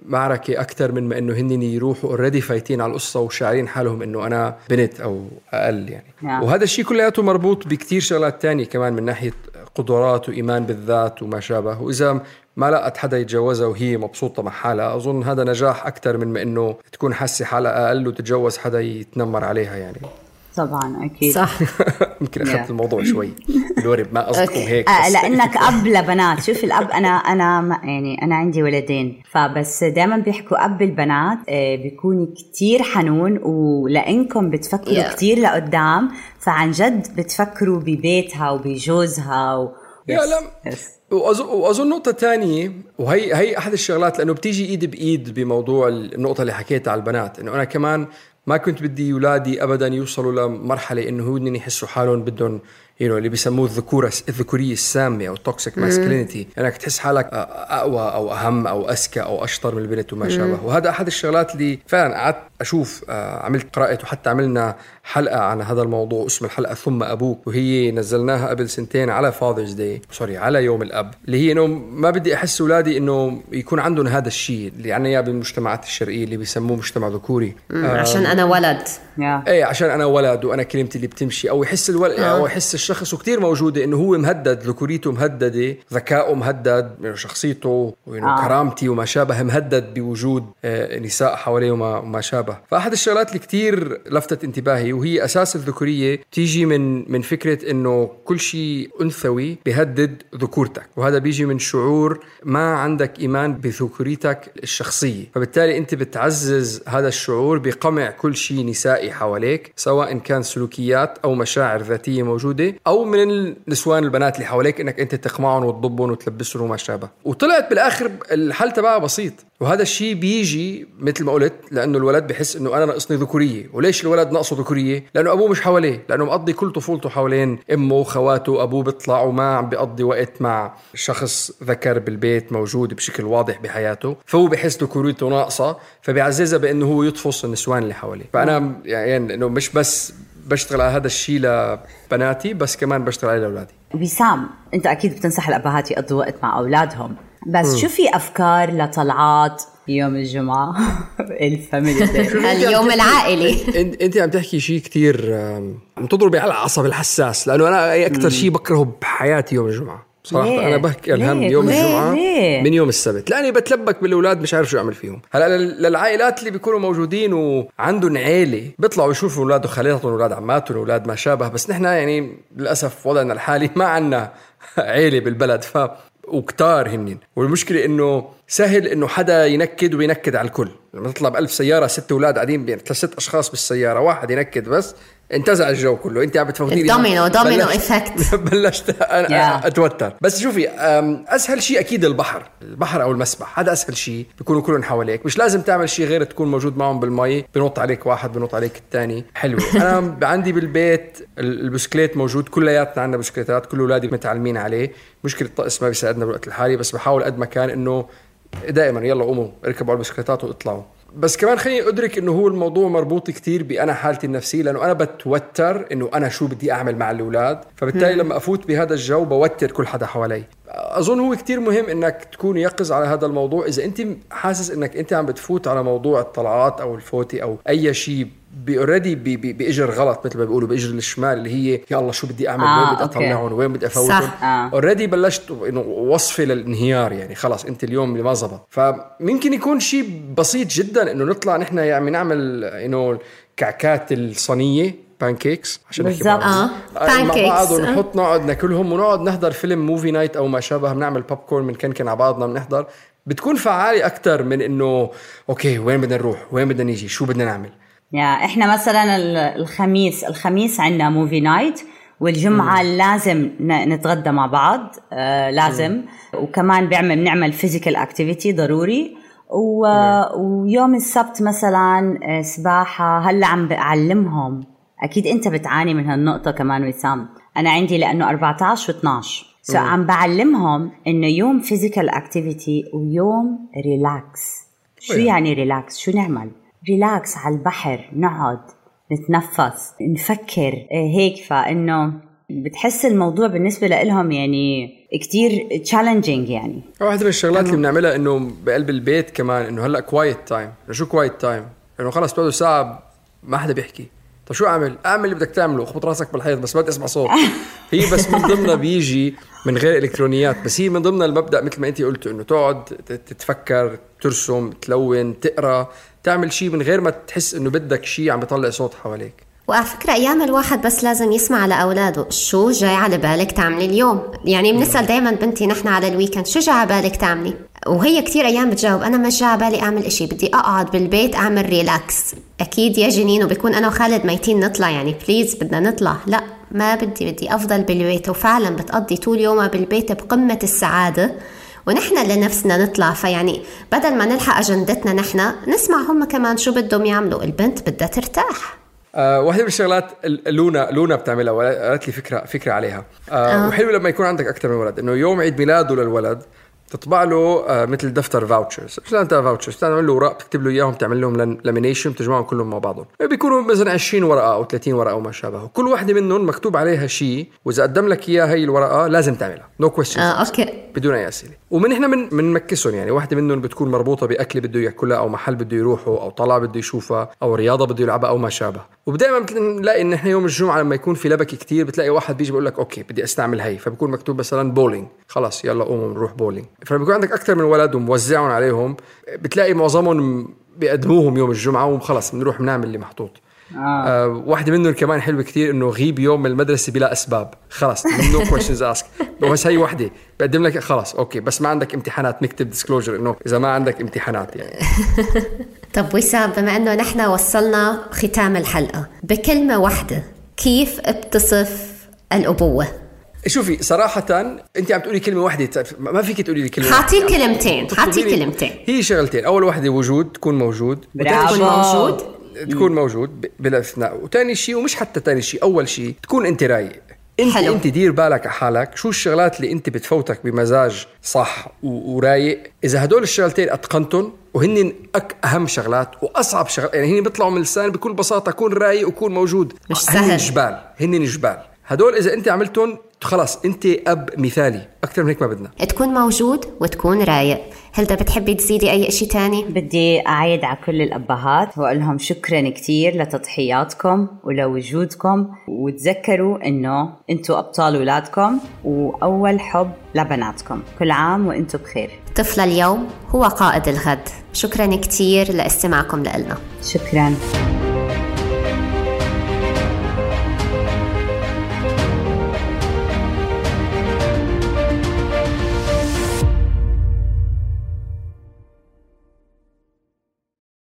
معركة أكتر من ما إنه هنين يروحوا already فايتين على القصة وشاعرين حالهم إنه أنا بنت أو أقل يعني yeah. وهذا الشيء كلياته مربوط بكتير شغلات تانية كمان من ناحية قدرات وإيمان بالذات وما شابه. وإذا ما لقت حدا يتجوزها وهي مبسوطة مع حالها أظن هذا نجاح أكتر من ما إنه تكون حاسة حالها أقل وتتجوز حدا يتنمر عليها يعني. طبعا اكيد صح. يمكن اخذت الموضوع شوي بالورب ما قصدكم هيك آه لانك اب لبنات. شوف الاب انا انا ما يعني انا عندي ولدين، فبس دائما بيحكوا اب البنات آه بيكون كتير حنون، ولانكم بتفكروا yeah. كتير لقدام، فعن جد بتفكروا ببيتها وبجوزها و... يا لم وأظن نقطة تانية، وهي هي أحد الشغلات، لأنه بتيجي إيد بإيد بموضوع النقطة اللي حكيتها على البنات، إنه أنا كمان ما كنت بدي أولادي أبدا يوصلوا لمرحلة إنه هن يحسوا حالهم بدهم يعني اللي بيسموه الذكورة الذكورية السامة أو التوكسيك ماسكلينيتي، إنك تحس حالك أقوى أو أهم أو أذكى أو أشطر من البنت وما شابه. وهذا أحد الشغلات اللي فعلا قعدت أشوف، عملت قراءة وحتى عملنا حلقة عن هذا الموضوع اسم الحلقة ثم أبوك، وهي نزلناها قبل سنتين على فاذرز داي سوري على يوم الأب، اللي هي إنه ما بدي أحس أولادي إنه يكون عندهم هذا الشيء اللي عنا إياه بالمجتمعات الشرقية اللي بيسموه مجتمع ذكوري، عشان أنا ولد إيه عشان أنا ولد وأنا كلمتي اللي بتمشي، أو يحس الولد أو يحس شخص وكتير موجودة إنه هو مهدد، ذكوريته مهددة، ذكائه مهدد، يعني شخصيته وكرامتي وما شابه مهدد بوجود نساء حواليه وما شابه. فأحد الشغلات اللي كتير لفتت انتباهي وهي أساس الذكورية تيجي من من فكرة إنه كل شيء أنثوي بيهدد ذكورتك، وهذا بيجي من شعور ما عندك إيمان بذكوريتك الشخصية، فبالتالي أنت بتعزز هذا الشعور بقمع كل شيء نسائي حواليك، سواء كان سلوكيات أو مشاعر ذاتية موجودة أو من النسوان البنات اللي حواليك، إنك أنت تقمعهم وتضبهم وتلبسهم وما شابه. وطلعت بالآخر الحل تبعها بسيط، وهذا الشيء بيجي مثل ما قلت لأنه الولد بحس إنه أنا ناقصني ذكورية. وليش الولد ناقصه ذكورية؟ لأنه أبوه مش حواليه، لأنه مقضي كل طفولته حوالين أمه وخواته، أبوه بيطلع وما عم بيقضي وقت مع شخص ذكر بالبيت موجود بشكل واضح بحياته، فهو بحس ذكوريته ناقصة، فبيعززها بأنه هو يطفص النسوان اللي حواليه. فأنا يعني إنه مش بس بشتغل على هذا الشيء لبناتي، بس كمان بشتغل عليه لأولادي. وسام، أنت أكيد بتنصح الأبهات يقضوا وقت مع أولادهم، بس شو في أفكار لطلعات يوم الجمعة الفاميلي اليوم العائلي؟ أنت عم تحكي شيء كتير عم تضربي على العصب الحساس، لأنه أنا أكتر شيء بكرهه بحياتي يوم الجمعة صراحة. ليه؟ أنا بحكي الهم يوم ليه؟ الجمعة ليه؟ من يوم السبت، لأني بتلبك بالأولاد مش عارف شو أعمل فيهم. هلأ للعائلات اللي بيكونوا موجودين وعندهم عيلة بيطلعوا يشوفوا أولاده خالاتهم أولاد عماتهم أولاد ما شابه، بس نحن يعني للأسف وضعنا الحالي ما عنا عيلة بالبلد ف وكتار هنين. والمشكلة إنه سهل إنه حدا ينكد وينكد على الكل، لما تطلع بألف سيارة ست أولاد قاعدين بين ثلاثة أشخاص بالسيارة واحد ينكد بس انتزع الجو كله. أنت عم تفوتيني الدومينو دومينو إفكت، بلشت أنا yeah. أتوتر. بس شوفي أسهل شيء أكيد البحر، البحر أو المسبح، هذا أسهل شيء، بيكونوا كلهم حواليك، مش لازم تعمل شيء غير تكون موجود معهم بالمي، بنط عليك واحد بنط عليك الثاني. حلو. أنا عندي بالبيت البسكليت موجود، كلياتنا عندنا بسكليتات، كل أولادي متعلمين عليه. مشكلة الطقس ما بيساعدنا بالوقت الحالي، بس بحاول قد ما كان إنه دائما يلا قوموا اركبوا على البسكليتات واطلعوا. بس كمان خليني أدرك إنه هو الموضوع مربوط كتير بأنا حالتي النفسية، لأنه أنا بتوتر إنه أنا شو بدي أعمل مع الأولاد، فبالتالي لما أفوت بهذا الجو بوتر كل حدا حوالي. أظن هو كتير مهم إنك تكون يقظ على هذا الموضوع. إذا أنت حاسس إنك أنت عم بتفوت على موضوع الطلعات أو الفوتي أو أي شيء بأردي بإجر غلط، مثل ما بيقولوا بإجر الشمال، اللي هي يا الله شو بدي أعمل آه وين بدي أطلعهم وين بدي أفوتهم، أردي بلشت إنه وصفة للانهيار، يعني خلاص أنت اليوم اللي ما زبط. فممكن يكون شيء بسيط جدا إنه نطلع نحن يعني نعمل إنه كعكات الصينية بانكيكس عشان نحكي آه. مع بعض ونحط نقعد ناكلهم ونقعد نحضر فيلم موفي نايت أو ما شابه، بنعمل بوب كورن بنكنكن على بعضنا بنحضر. بتكون فعالي أكتر من إنه أوكي وين بدنا نروح وين بدنا نيجي شو بدنا نعمل. يا إحنا مثلا الخميس الخميس عندنا موفي نايت، والجمعة مم. لازم نتغدى مع بعض آه لازم مم. وكمان بنعمل نعمل فيزيكال اكتيفيتي ضروري. و... ويوم السبت مثلا سباحة. هلا عم بعلمهم، أكيد أنت بتعاني من هالنقطة كمان وسام. أنا عندي لأنه أربعة عشر واثنا عشر so عم بعلمهم إنه يوم physical activity ويوم relax. شو يعني relax؟ شو نعمل relax؟ على البحر نقعد نتنفس نفكر هيك. فإنه بتحس الموضوع بالنسبة لهم يعني كتير challenging. يعني واحدة من الشغلات اللي بنعملها إنه بقلب البيت كمان إنه هلأ quiet time. شو quiet time؟ إنه خلاص تقعدوا ساعة ما حدا بيحكي. طب شو أعمل؟ أعمل اللي بدك تعمله، خبط راسك بالحيط، بس ما تسمع صوت. هي بس من ضمنها بيجي من غير إلكترونيات، بس هي من ضمنها المبدأ مثل ما أنتي قلت إنه تقعد تتفكر ترسم تلون تقرأ تعمل شيء من غير ما تحس إنه بدك شيء عم بيطلع صوت حواليك. وعلى فكرة أيام الواحد بس لازم يسمع لأولاده شو جاي على بالك تعملي اليوم. يعني بنسأل دايما بنتي نحن على الويكند شو جاي على بالك تعملي، وهي كتير أيام بتجاوب أنا مش جاي على بالي أعمل إشي، بدي أقعد بالبيت أعمل ريلاكس. أكيد يا جنين، وبكون أنا وخالد ميتين نطلع، يعني بليز بدنا نطلع، لا ما بدي بدي أفضل بالبيت. وفعلا بتقضي طول يومها بالبيت بقمة السعادة، ونحن اللي نفسنا نطلع. فيعني بدل ما نلحق أجندتنا نحن نسمع هم كمان شو بدهم يعملوا. البنت بدها ترتاح. أه واحدة من الشغلات لونا لونا بتعملها وقالت لي فكرة فكرة عليها، أه أه. وحلو لما يكون عندك أكتر من ولد، إنه يوم عيد ميلاده للولد تطبع له أه مثل دفتر فاوتشرز. شو أنت فاوتشرز؟ تعمل له ورق تكتب له إياهم، تعمل لهم لامينيشن، تجمعهم كلهم مع بعضهم، بيكونوا مثلا عشرين ورقة أو ثلاثين ورقة أو ما شابه، كل واحدة منهم مكتوب عليها شيء، وإذا قدم لك إياه هاي الورقة لازم تعملها no questions أه أوكي بدون أي أسئلة. ومن إحنا من من مكسون، يعني واحدة منهم بتكون مربوطة بأكل بده يأكلها أو محل بده يروحه أو طلعة بده يشوفها أو رياضة بده يلعبها أو ما شابه. ودائما بتلاقي إن إحنا يوم الجمعة لما يكون في لبكة كتير بتلاقي واحد بيجي بيقول لك أوكي بدي أستعمل هاي، فبكون مكتوب مثلا بولينج، خلاص يلا قوموا نروح بولينج. فبيكون عندك أكتر من ولد وموزعهم عليهم، بتلاقي معظمهم بيقدموهم يوم الجمعة وخلاص بنروح بنعمل اللي محطوط. آه. آه واحدة منهم كمان حلوة كتير إنه غيب يوم من المدرسة بلا أسباب، خلاص no questions asked. بس هي واحدة بقدم لك خلاص أوكي بس ما عندك امتحانات، نكتب disclosure إنه إذا ما عندك امتحانات يعني. طب وسام، بما إنه نحن وصلنا ختام الحلقة، بكلمة واحدة كيف بتصف الأبوة؟ شوفي صراحة أنت عم تقولي كلمة واحدة، ما فيك تقولي لي كلمة. حاطي كلمتين، حاطي كلمتين. هي شغلتين، أول واحدة وجود، تكون موجود. تكون موجود. تكون موجود بلا استثناء. وتاني شيء، ومش حتى تاني شيء، أول شيء تكون أنت رايق. أنت حلو. أنت دير بالك على حالك، شو الشغلات اللي أنت بتفوتك بمزاج صح ورايق. إذا هدول الشغلتين أتقنتن، وهن أك أهم شغلات وأصعب شغلات، يعني هن بيطلعوا من لسان بكل بساطة، كون رايق وكون موجود. مش سهل. هن جبال، هن جبال هدول. إذا أنت عملتن خلاص أنت أب مثالي، أكتر من هيك ما بدنا. تكون موجود وتكون رايق. هل ده بتحبي تزيدي أي شيء تاني؟ بدي أعيد على كل الأبهات وأقول لهم شكرا كتير لتضحياتكم ولوجودكم، وتذكروا أنه أنتوا أبطال أولادكم وأول حب لبناتكم. كل عام وأنتوا بخير. طفل اليوم هو قائد الغد. شكرا كتير لاستماعكم لنا. شكرا.